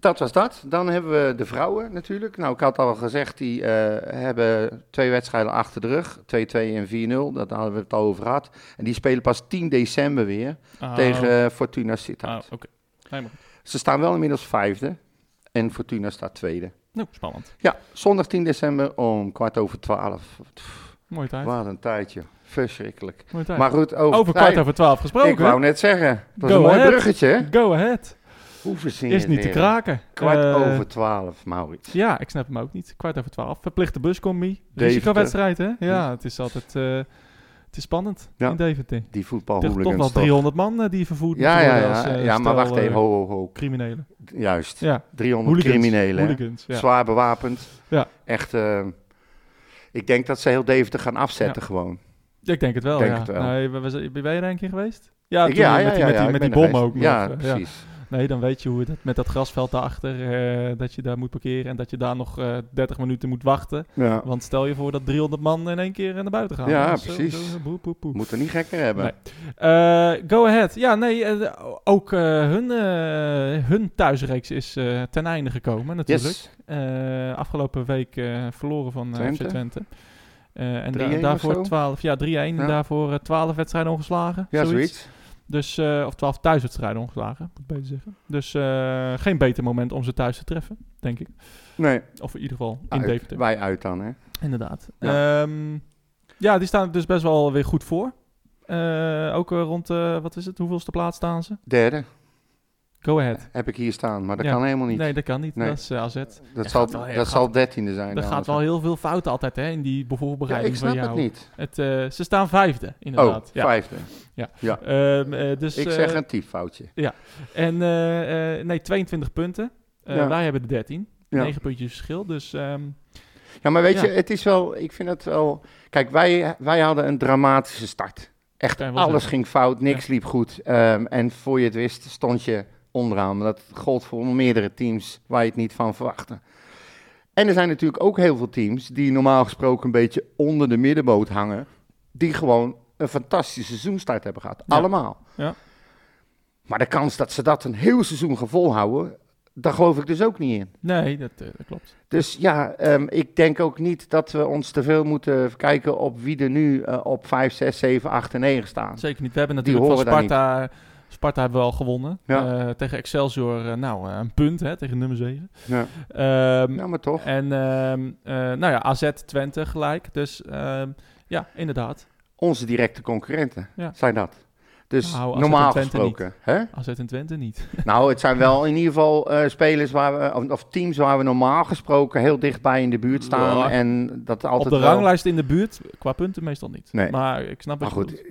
Dat was dat. Dan hebben we de vrouwen natuurlijk. Nou, ik had al gezegd, die hebben 2 wedstrijden achter de rug. 2-2 en 4-0. Daar hadden we het al over gehad. En die spelen pas 10 december weer tegen Fortuna Sittard. Okay. Ze staan wel inmiddels 5e. En Fortuna staat 2e. Nou, spannend. Ja, zondag 10 december om 11:15. Mooie tijd. Wat een tijdje. Verschrikkelijk. Maar goed, over 11:15 gesproken. Ik wou net zeggen, dat is een mooi bruggetje. Hè? Go Ahead. Is niet te kraken. 11:15, Maurits. Ja, ik snap hem ook niet. 11:15. Verplichte buscombi. Risicowedstrijd, hè? Ja, het is altijd... het is spannend in Deventer. Die voetbalhooligans. Toch wel 300 man die vervoerd worden als maar wacht even. Ho. Criminelen. Juist. Ja. 300 hooligans. Criminelen. Hooligans, ja. Zwaar bewapend. Ja. Echt... ik denk dat ze heel Deventer gaan afzetten gewoon. Ik denk het wel, ja. Nee, ben jij er een keer geweest? Ja, met die bom ook. Ja, precies. Nee, dan weet je hoe het met dat grasveld daarachter, dat je daar moet parkeren en dat je daar nog 30 minuten moet wachten. Ja. Want stel je voor dat 300 man in één keer naar buiten gaan. Ja, precies. Moet er niet gekker hebben. Nee. Go Ahead. Ja, nee, ook hun thuisreeks is ten einde gekomen natuurlijk. Yes. Afgelopen week verloren van FC Twente. En daarvoor 12, 3-1. En daarvoor 12 wedstrijden ongeslagen. Ja, zoiets. Dus, of 12 thuiswedstrijden ongeslagen, moet ik beter zeggen. Dus geen beter moment om ze thuis te treffen, denk ik. Nee. Of in ieder geval in Deventer. Wij uit dan, hè? Inderdaad. Ja, die staan dus best wel weer goed voor. Ook rond, wat is het, hoeveelste plaats staan ze? 3e. Go Ahead. Heb ik hier staan, maar dat kan helemaal niet. Nee, dat kan niet. Nee. Dat is AZ. Dat zal 13e zijn. Er gaat wel heel veel fouten altijd, hè, in die bevoorbereiding van jou. Ik snap het niet. Ze staan 5e, inderdaad. Oh, 5e. Ja. Dus, ik zeg een tyffoutje. Ja. En 22 punten. Wij hebben de 13. 9 puntjes verschil, dus... ja, maar weet je, het is wel... Ik vind het wel... Kijk, wij hadden een dramatische start. Echt, alles ging fout, niks liep goed. En voor je het wist, stond je... onderaan. Dat gold voor meerdere teams waar je het niet van verwachtte. En er zijn natuurlijk ook heel veel teams die normaal gesproken een beetje onder de middenboot hangen, die gewoon een fantastische seizoenstart hebben gehad. Ja. Allemaal. Ja. Maar de kans dat ze dat een heel seizoen gaan volhouden, daar geloof ik dus ook niet in. Nee, dat klopt. Dus ja, ik denk ook niet dat we ons te veel moeten kijken op wie er nu op 5, 6, 7, 8 en 9 staan. Zeker niet. We hebben natuurlijk van Sparta hebben we al gewonnen. Ja. Tegen Excelsior, een punt, hè, tegen nummer 7. Ja, maar toch. En AZ, Twente gelijk. Dus inderdaad. Onze directe concurrenten zijn dat. Dus normaal gesproken. Hè? AZ en Twente niet. Nou, het zijn wel in ieder geval spelers teams waar we normaal gesproken heel dichtbij in de buurt staan. Ja. En dat altijd op de ranglijst in de buurt, qua punten meestal niet. Nee. Maar ik snap het goed.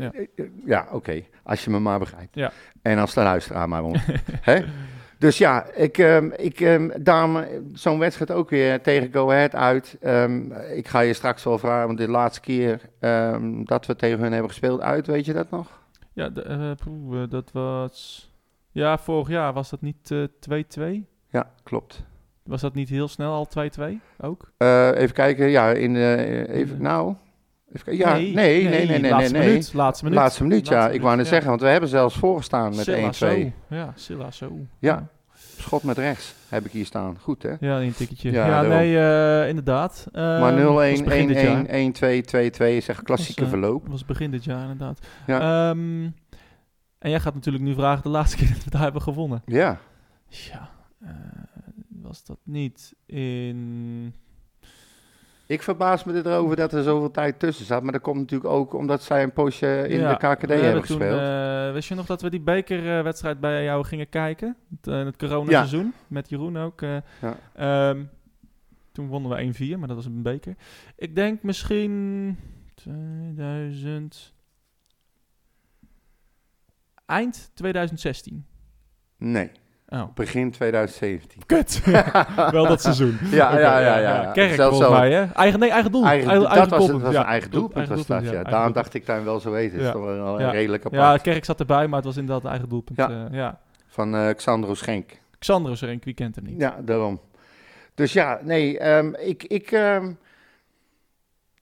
Oké. Als je me maar begrijpt. Ja. En als de luisteraar maar rond. Hè? Dus ja, zo'n wedstrijd ook weer tegen Go Ahead uit. Ik ga je straks wel vragen, want de laatste keer dat we tegen hun hebben gespeeld uit, weet je dat nog? Ja, dat was... Ja, vorig jaar was dat niet 2-2? Ja, klopt. Was dat niet heel snel al 2-2 ook? Even kijken, ja, Nee. Laatste minuut, ja. Ik wou net zeggen, want we hebben zelfs voorgestaan met 1-2. Ja, schot met rechts heb ik hier staan. Goed, hè? Ja, een tikketje. Inderdaad. Maar 0-1, 1-1, 1-2, 2-2 is echt klassieke verloop. Dat was begin dit jaar, inderdaad. Ja. En jij gaat natuurlijk nu vragen de laatste keer dat we daar hebben gewonnen. Ja. Ja, was dat niet in... Ik verbaas me erover dat er zoveel tijd tussen zat. Maar dat komt natuurlijk ook omdat zij een poosje in de KKD hebben gespeeld. Wist je nog dat we die bekerwedstrijd bij jou gingen kijken? Het coronaseizoen, met Jeroen ook. Toen wonnen we 1-4, maar dat was een beker. Ik denk misschien 2000... Eind 2016? Nee. Oh. Begin 2017. Kut! Wel dat seizoen. Ja. Kerk volgens mij, hè? Eigen doel. Dat was een eigen doelpunt. Daarom dacht ik daar wel zo weten. Het is toch wel een redelijk apart. Ja, Kerk zat erbij, maar het was inderdaad een eigen doelpunt. Ja. Van Xandro Schenk. Xandro Schenk, wie kent hem niet? Ja, daarom. Dus ja, nee,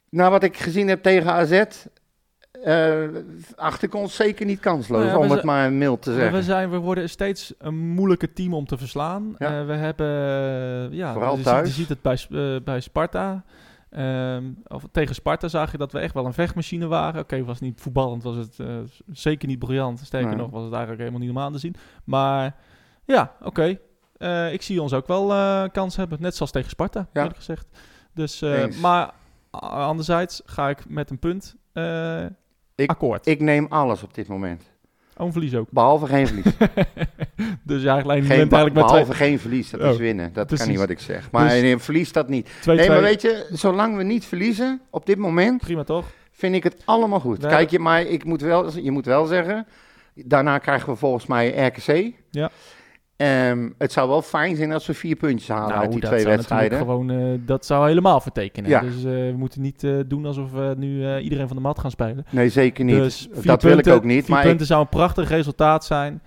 na wat ik gezien heb tegen AZ... achter ons zeker niet kansloos, om het maar mild te zeggen. We worden steeds een moeilijker team om te verslaan. Ja. We hebben... Vooral thuis. Je ziet het bij Sparta. Of tegen Sparta zag je dat we echt wel een vechtmachine waren. Oké, was niet voetballend, was het zeker niet briljant. Sterker nog, was het eigenlijk helemaal niet normaal aan te zien. Maar ja, oké. Ik zie ons ook wel kans hebben. Net zoals tegen Sparta, eerlijk gezegd. Dus, maar anderzijds ga ik met een punt... akkoord. Ik neem alles op dit moment. Oh, een verlies ook. Behalve geen verlies. Dus ja, geen verlies, dat is winnen. Dat kan niet wat ik zeg. Maar dus een verlies dat niet. 2-2. Nee, maar weet je, zolang we niet verliezen op dit moment... Prima toch? Vind ik het allemaal goed. Nee. Kijk, je moet wel zeggen... Daarna krijgen we volgens mij RKC. Ja. Het zou wel fijn zijn als we 4 puntjes halen uit die 2 wedstrijden. Dat zou helemaal vertekenen. Ja. Dus we moeten niet doen alsof we nu iedereen van de mat gaan spelen. Nee, zeker niet. Dus wil ik ook niet. 4 punten zou een prachtig resultaat zijn.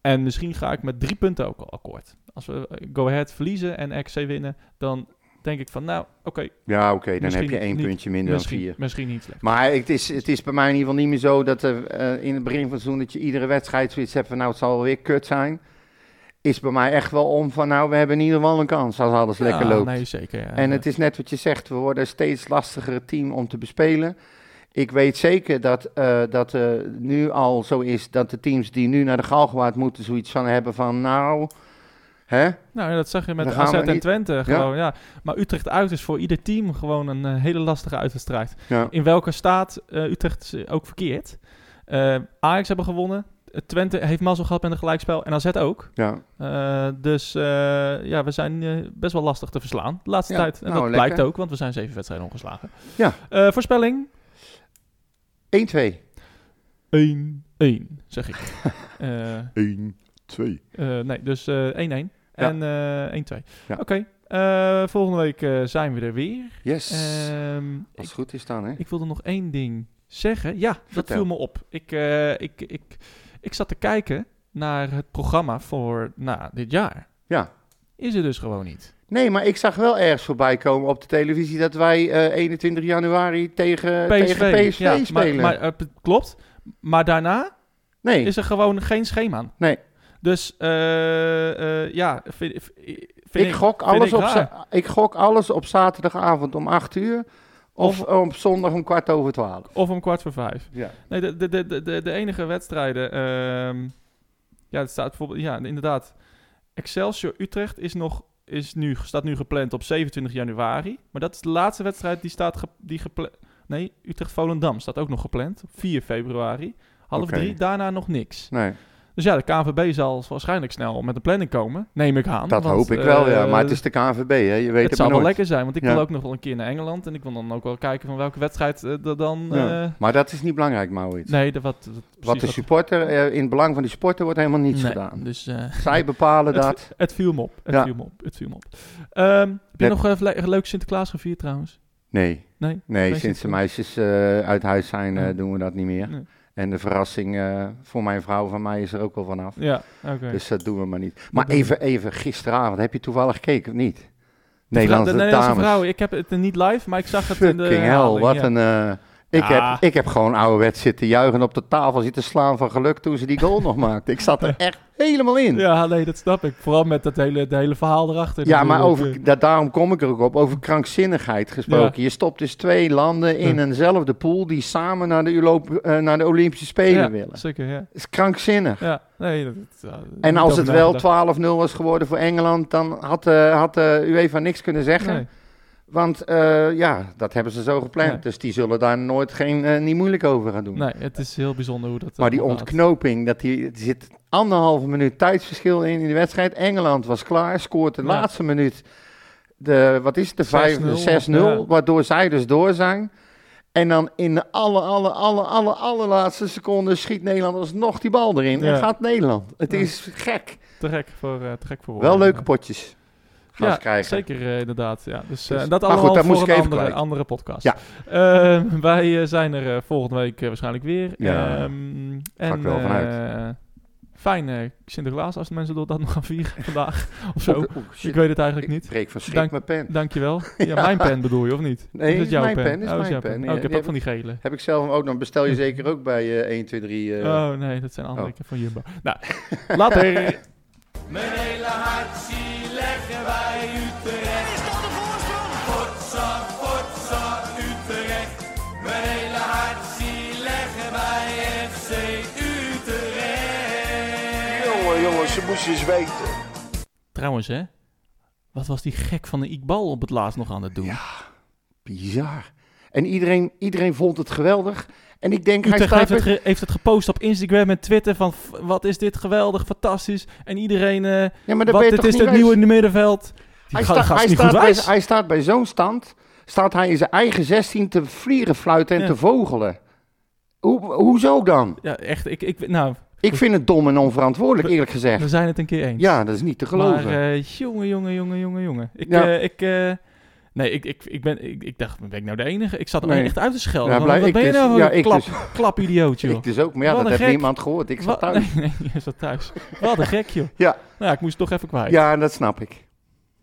En misschien ga ik met 3 punten ook al akkoord. Als we Go Ahead verliezen en RKC winnen, dan denk ik van oké. Ja, oké, dan heb je 1 puntje minder dan 4. Misschien niet slecht. Maar het is bij mij in ieder geval niet meer zo dat er in het begin van het seizoen dat je iedere wedstrijd zoiets hebt van het zal weer kut zijn. Is bij mij echt wel om van we hebben in ieder geval een kans als alles lekker loopt. Nee, zeker. Ja, en het is net wat je zegt, we worden een steeds lastiger team om te bespelen. Ik weet zeker dat nu al zo is dat de teams die nu naar de Galgenwaard moeten zoiets van hebben van Hè? Nou, dat zag je met AZ en Twente gewoon, ja. Maar Utrecht uit is voor ieder team gewoon een hele lastige uitwedstrijd. Ja. In welke staat Utrecht ook verkeerd. Ajax hebben gewonnen. Twente heeft mazzel gehad met een gelijkspel. En AZ ook. Ja. We zijn best wel lastig te verslaan de laatste tijd. En dat blijkt ook, want we zijn 7 wedstrijden ongeslagen. Ja. Voorspelling? 1-2. 1-1, zeg ik. 1-2. Nee, dus 1-1 en 1-2. Ja. Oké, volgende week zijn we er weer. Yes, als het goed is dan, hè? Ik wilde nog 1 ding zeggen. Ja, vertel. Dat viel me op. Ik zat te kijken naar het programma voor dit jaar. Ja. Is er dus gewoon niet. Nee, maar ik zag wel ergens voorbij komen op de televisie dat wij 21 januari tegen PSV spelen. Maar klopt, maar daarna is er gewoon geen schema aan. Nee. Dus ik gok alles op zaterdagavond om 8:00 of op zondag om 12:15. Of om 17:15. Ja. Nee, de enige wedstrijden. Het staat bijvoorbeeld. Ja, inderdaad. Excelsior Utrecht staat nu gepland op 27 januari. Maar dat is de laatste wedstrijd die staat gepland. Nee, Utrecht Volendam staat ook nog gepland op 4 februari. 14:30. Daarna nog niks. Nee. Dus ja, de KNVB zal waarschijnlijk snel met de planning komen, neem ik aan. Dat hoop ik wel, maar het is de KNVB, hè? Je weet het maar nooit. Het zou wel lekker zijn, want ik wil ook nog wel een keer naar Engeland en ik wil dan ook wel kijken van welke wedstrijd dan... Ja. Maar dat is niet belangrijk, Maurits. Nee, wat de supporter, in het belang van die supporter wordt helemaal niets gedaan. Dus, zij bepalen dat. Het viel me op, het viel me op. Heb je nog een leuk Sinterklaas gevierd trouwens? Nee, sinds de meisjes uit huis zijn doen we dat niet meer. Nee. En de verrassing voor mijn vrouw van mij is er ook wel vanaf. Ja, okay. Dus dat doen we maar niet. Maar even gisteravond, heb je toevallig gekeken of niet? Nederlandse vrouw, ik heb het niet live, maar ik zag het in de... Fucking hell, wat een... Ik heb gewoon ouderwets zitten juichen op de tafel, zitten slaan van geluk toen ze die goal nog maakte. Ik zat er echt helemaal in. Ja, nee, dat snap ik. Vooral met het hele verhaal erachter. Ja, maar daarom kom ik er ook op. Over krankzinnigheid gesproken. Ja. Je stopt dus 2 landen in eenzelfde pool die samen naar de Olympische Spelen willen. Zeker, ja. Dat is krankzinnig. Ja. Nee, en als het wel 12-0 was geworden voor Engeland, dan had de UEFA niks kunnen zeggen. Nee. Want ja, dat hebben ze zo gepland. Ja. Dus die zullen daar nooit niet moeilijk over gaan doen. Nee, het is heel bijzonder hoe dat... Maar die ontknoping, er zit anderhalve minuut tijdsverschil in de wedstrijd. Engeland was klaar, scoort de laatste minuut de 6-0, ja. Waardoor zij dus door zijn. En dan in de allerlaatste seconde schiet Nederland alsnog die bal erin. Ja. En gaat Nederland. Het is gek. Te gek voor woorden. Wel leuke potjes. Ja, zeker inderdaad. Ja. Dus dat allemaal goed, voor een andere podcast. Ja. Wij zijn er volgende week waarschijnlijk weer. Ja, ga ik wel vanuit. Fijn Sinterklaas als de mensen dat nog gaan vieren vandaag of zo. Ik weet het eigenlijk niet. Ik breek van schrik mijn pen. Dankjewel. Ja, ja, mijn pen bedoel je, of niet? Nee, is jouw mijn pen. Is mijn pen. Oh, ik heb ook van die gele. Heb ik zelf hem ook nog. Bestel je zeker ook bij 1, 2, 3. Oh nee, dat zijn andere. Ik heb van Jumbo. Nou, later. Mijn hele hart zie leggen wij Utrecht. Is dat de voorsprong? Potsa, potsa, Utrecht. Mijn hele hart zie leggen wij FC Utrecht. Jongens, ze moesten eens weten. Trouwens, hè? Wat was die gek van de Iqbal op het laatst nog aan het doen? Ja, bizar. En iedereen vond het geweldig. En ik denk, Utrecht heeft het gepost op Instagram en Twitter van wat is dit geweldig, fantastisch. En iedereen, dit is het nieuwe in het middenveld. Hij staat bij zo'n stand, staat hij in zijn eigen 16 te vlieren, fluiten en te vogelen. Hoezo dan? Ja, echt, ik vind het dom en onverantwoordelijk, eerlijk gezegd. We zijn het een keer eens. Ja, dat is niet te geloven. Maar jongen. Ik dacht, ben ik nou de enige? Ik zat echt uit te schelden. Ja, wat ben je nou voor een klapidioot, joh? Ik dus ook, maar ja, dat heeft niemand gehoord. Ik zat thuis. Wat een gek, joh. Ja. Nou, ik moest het toch even kwijt. Ja, dat snap ik.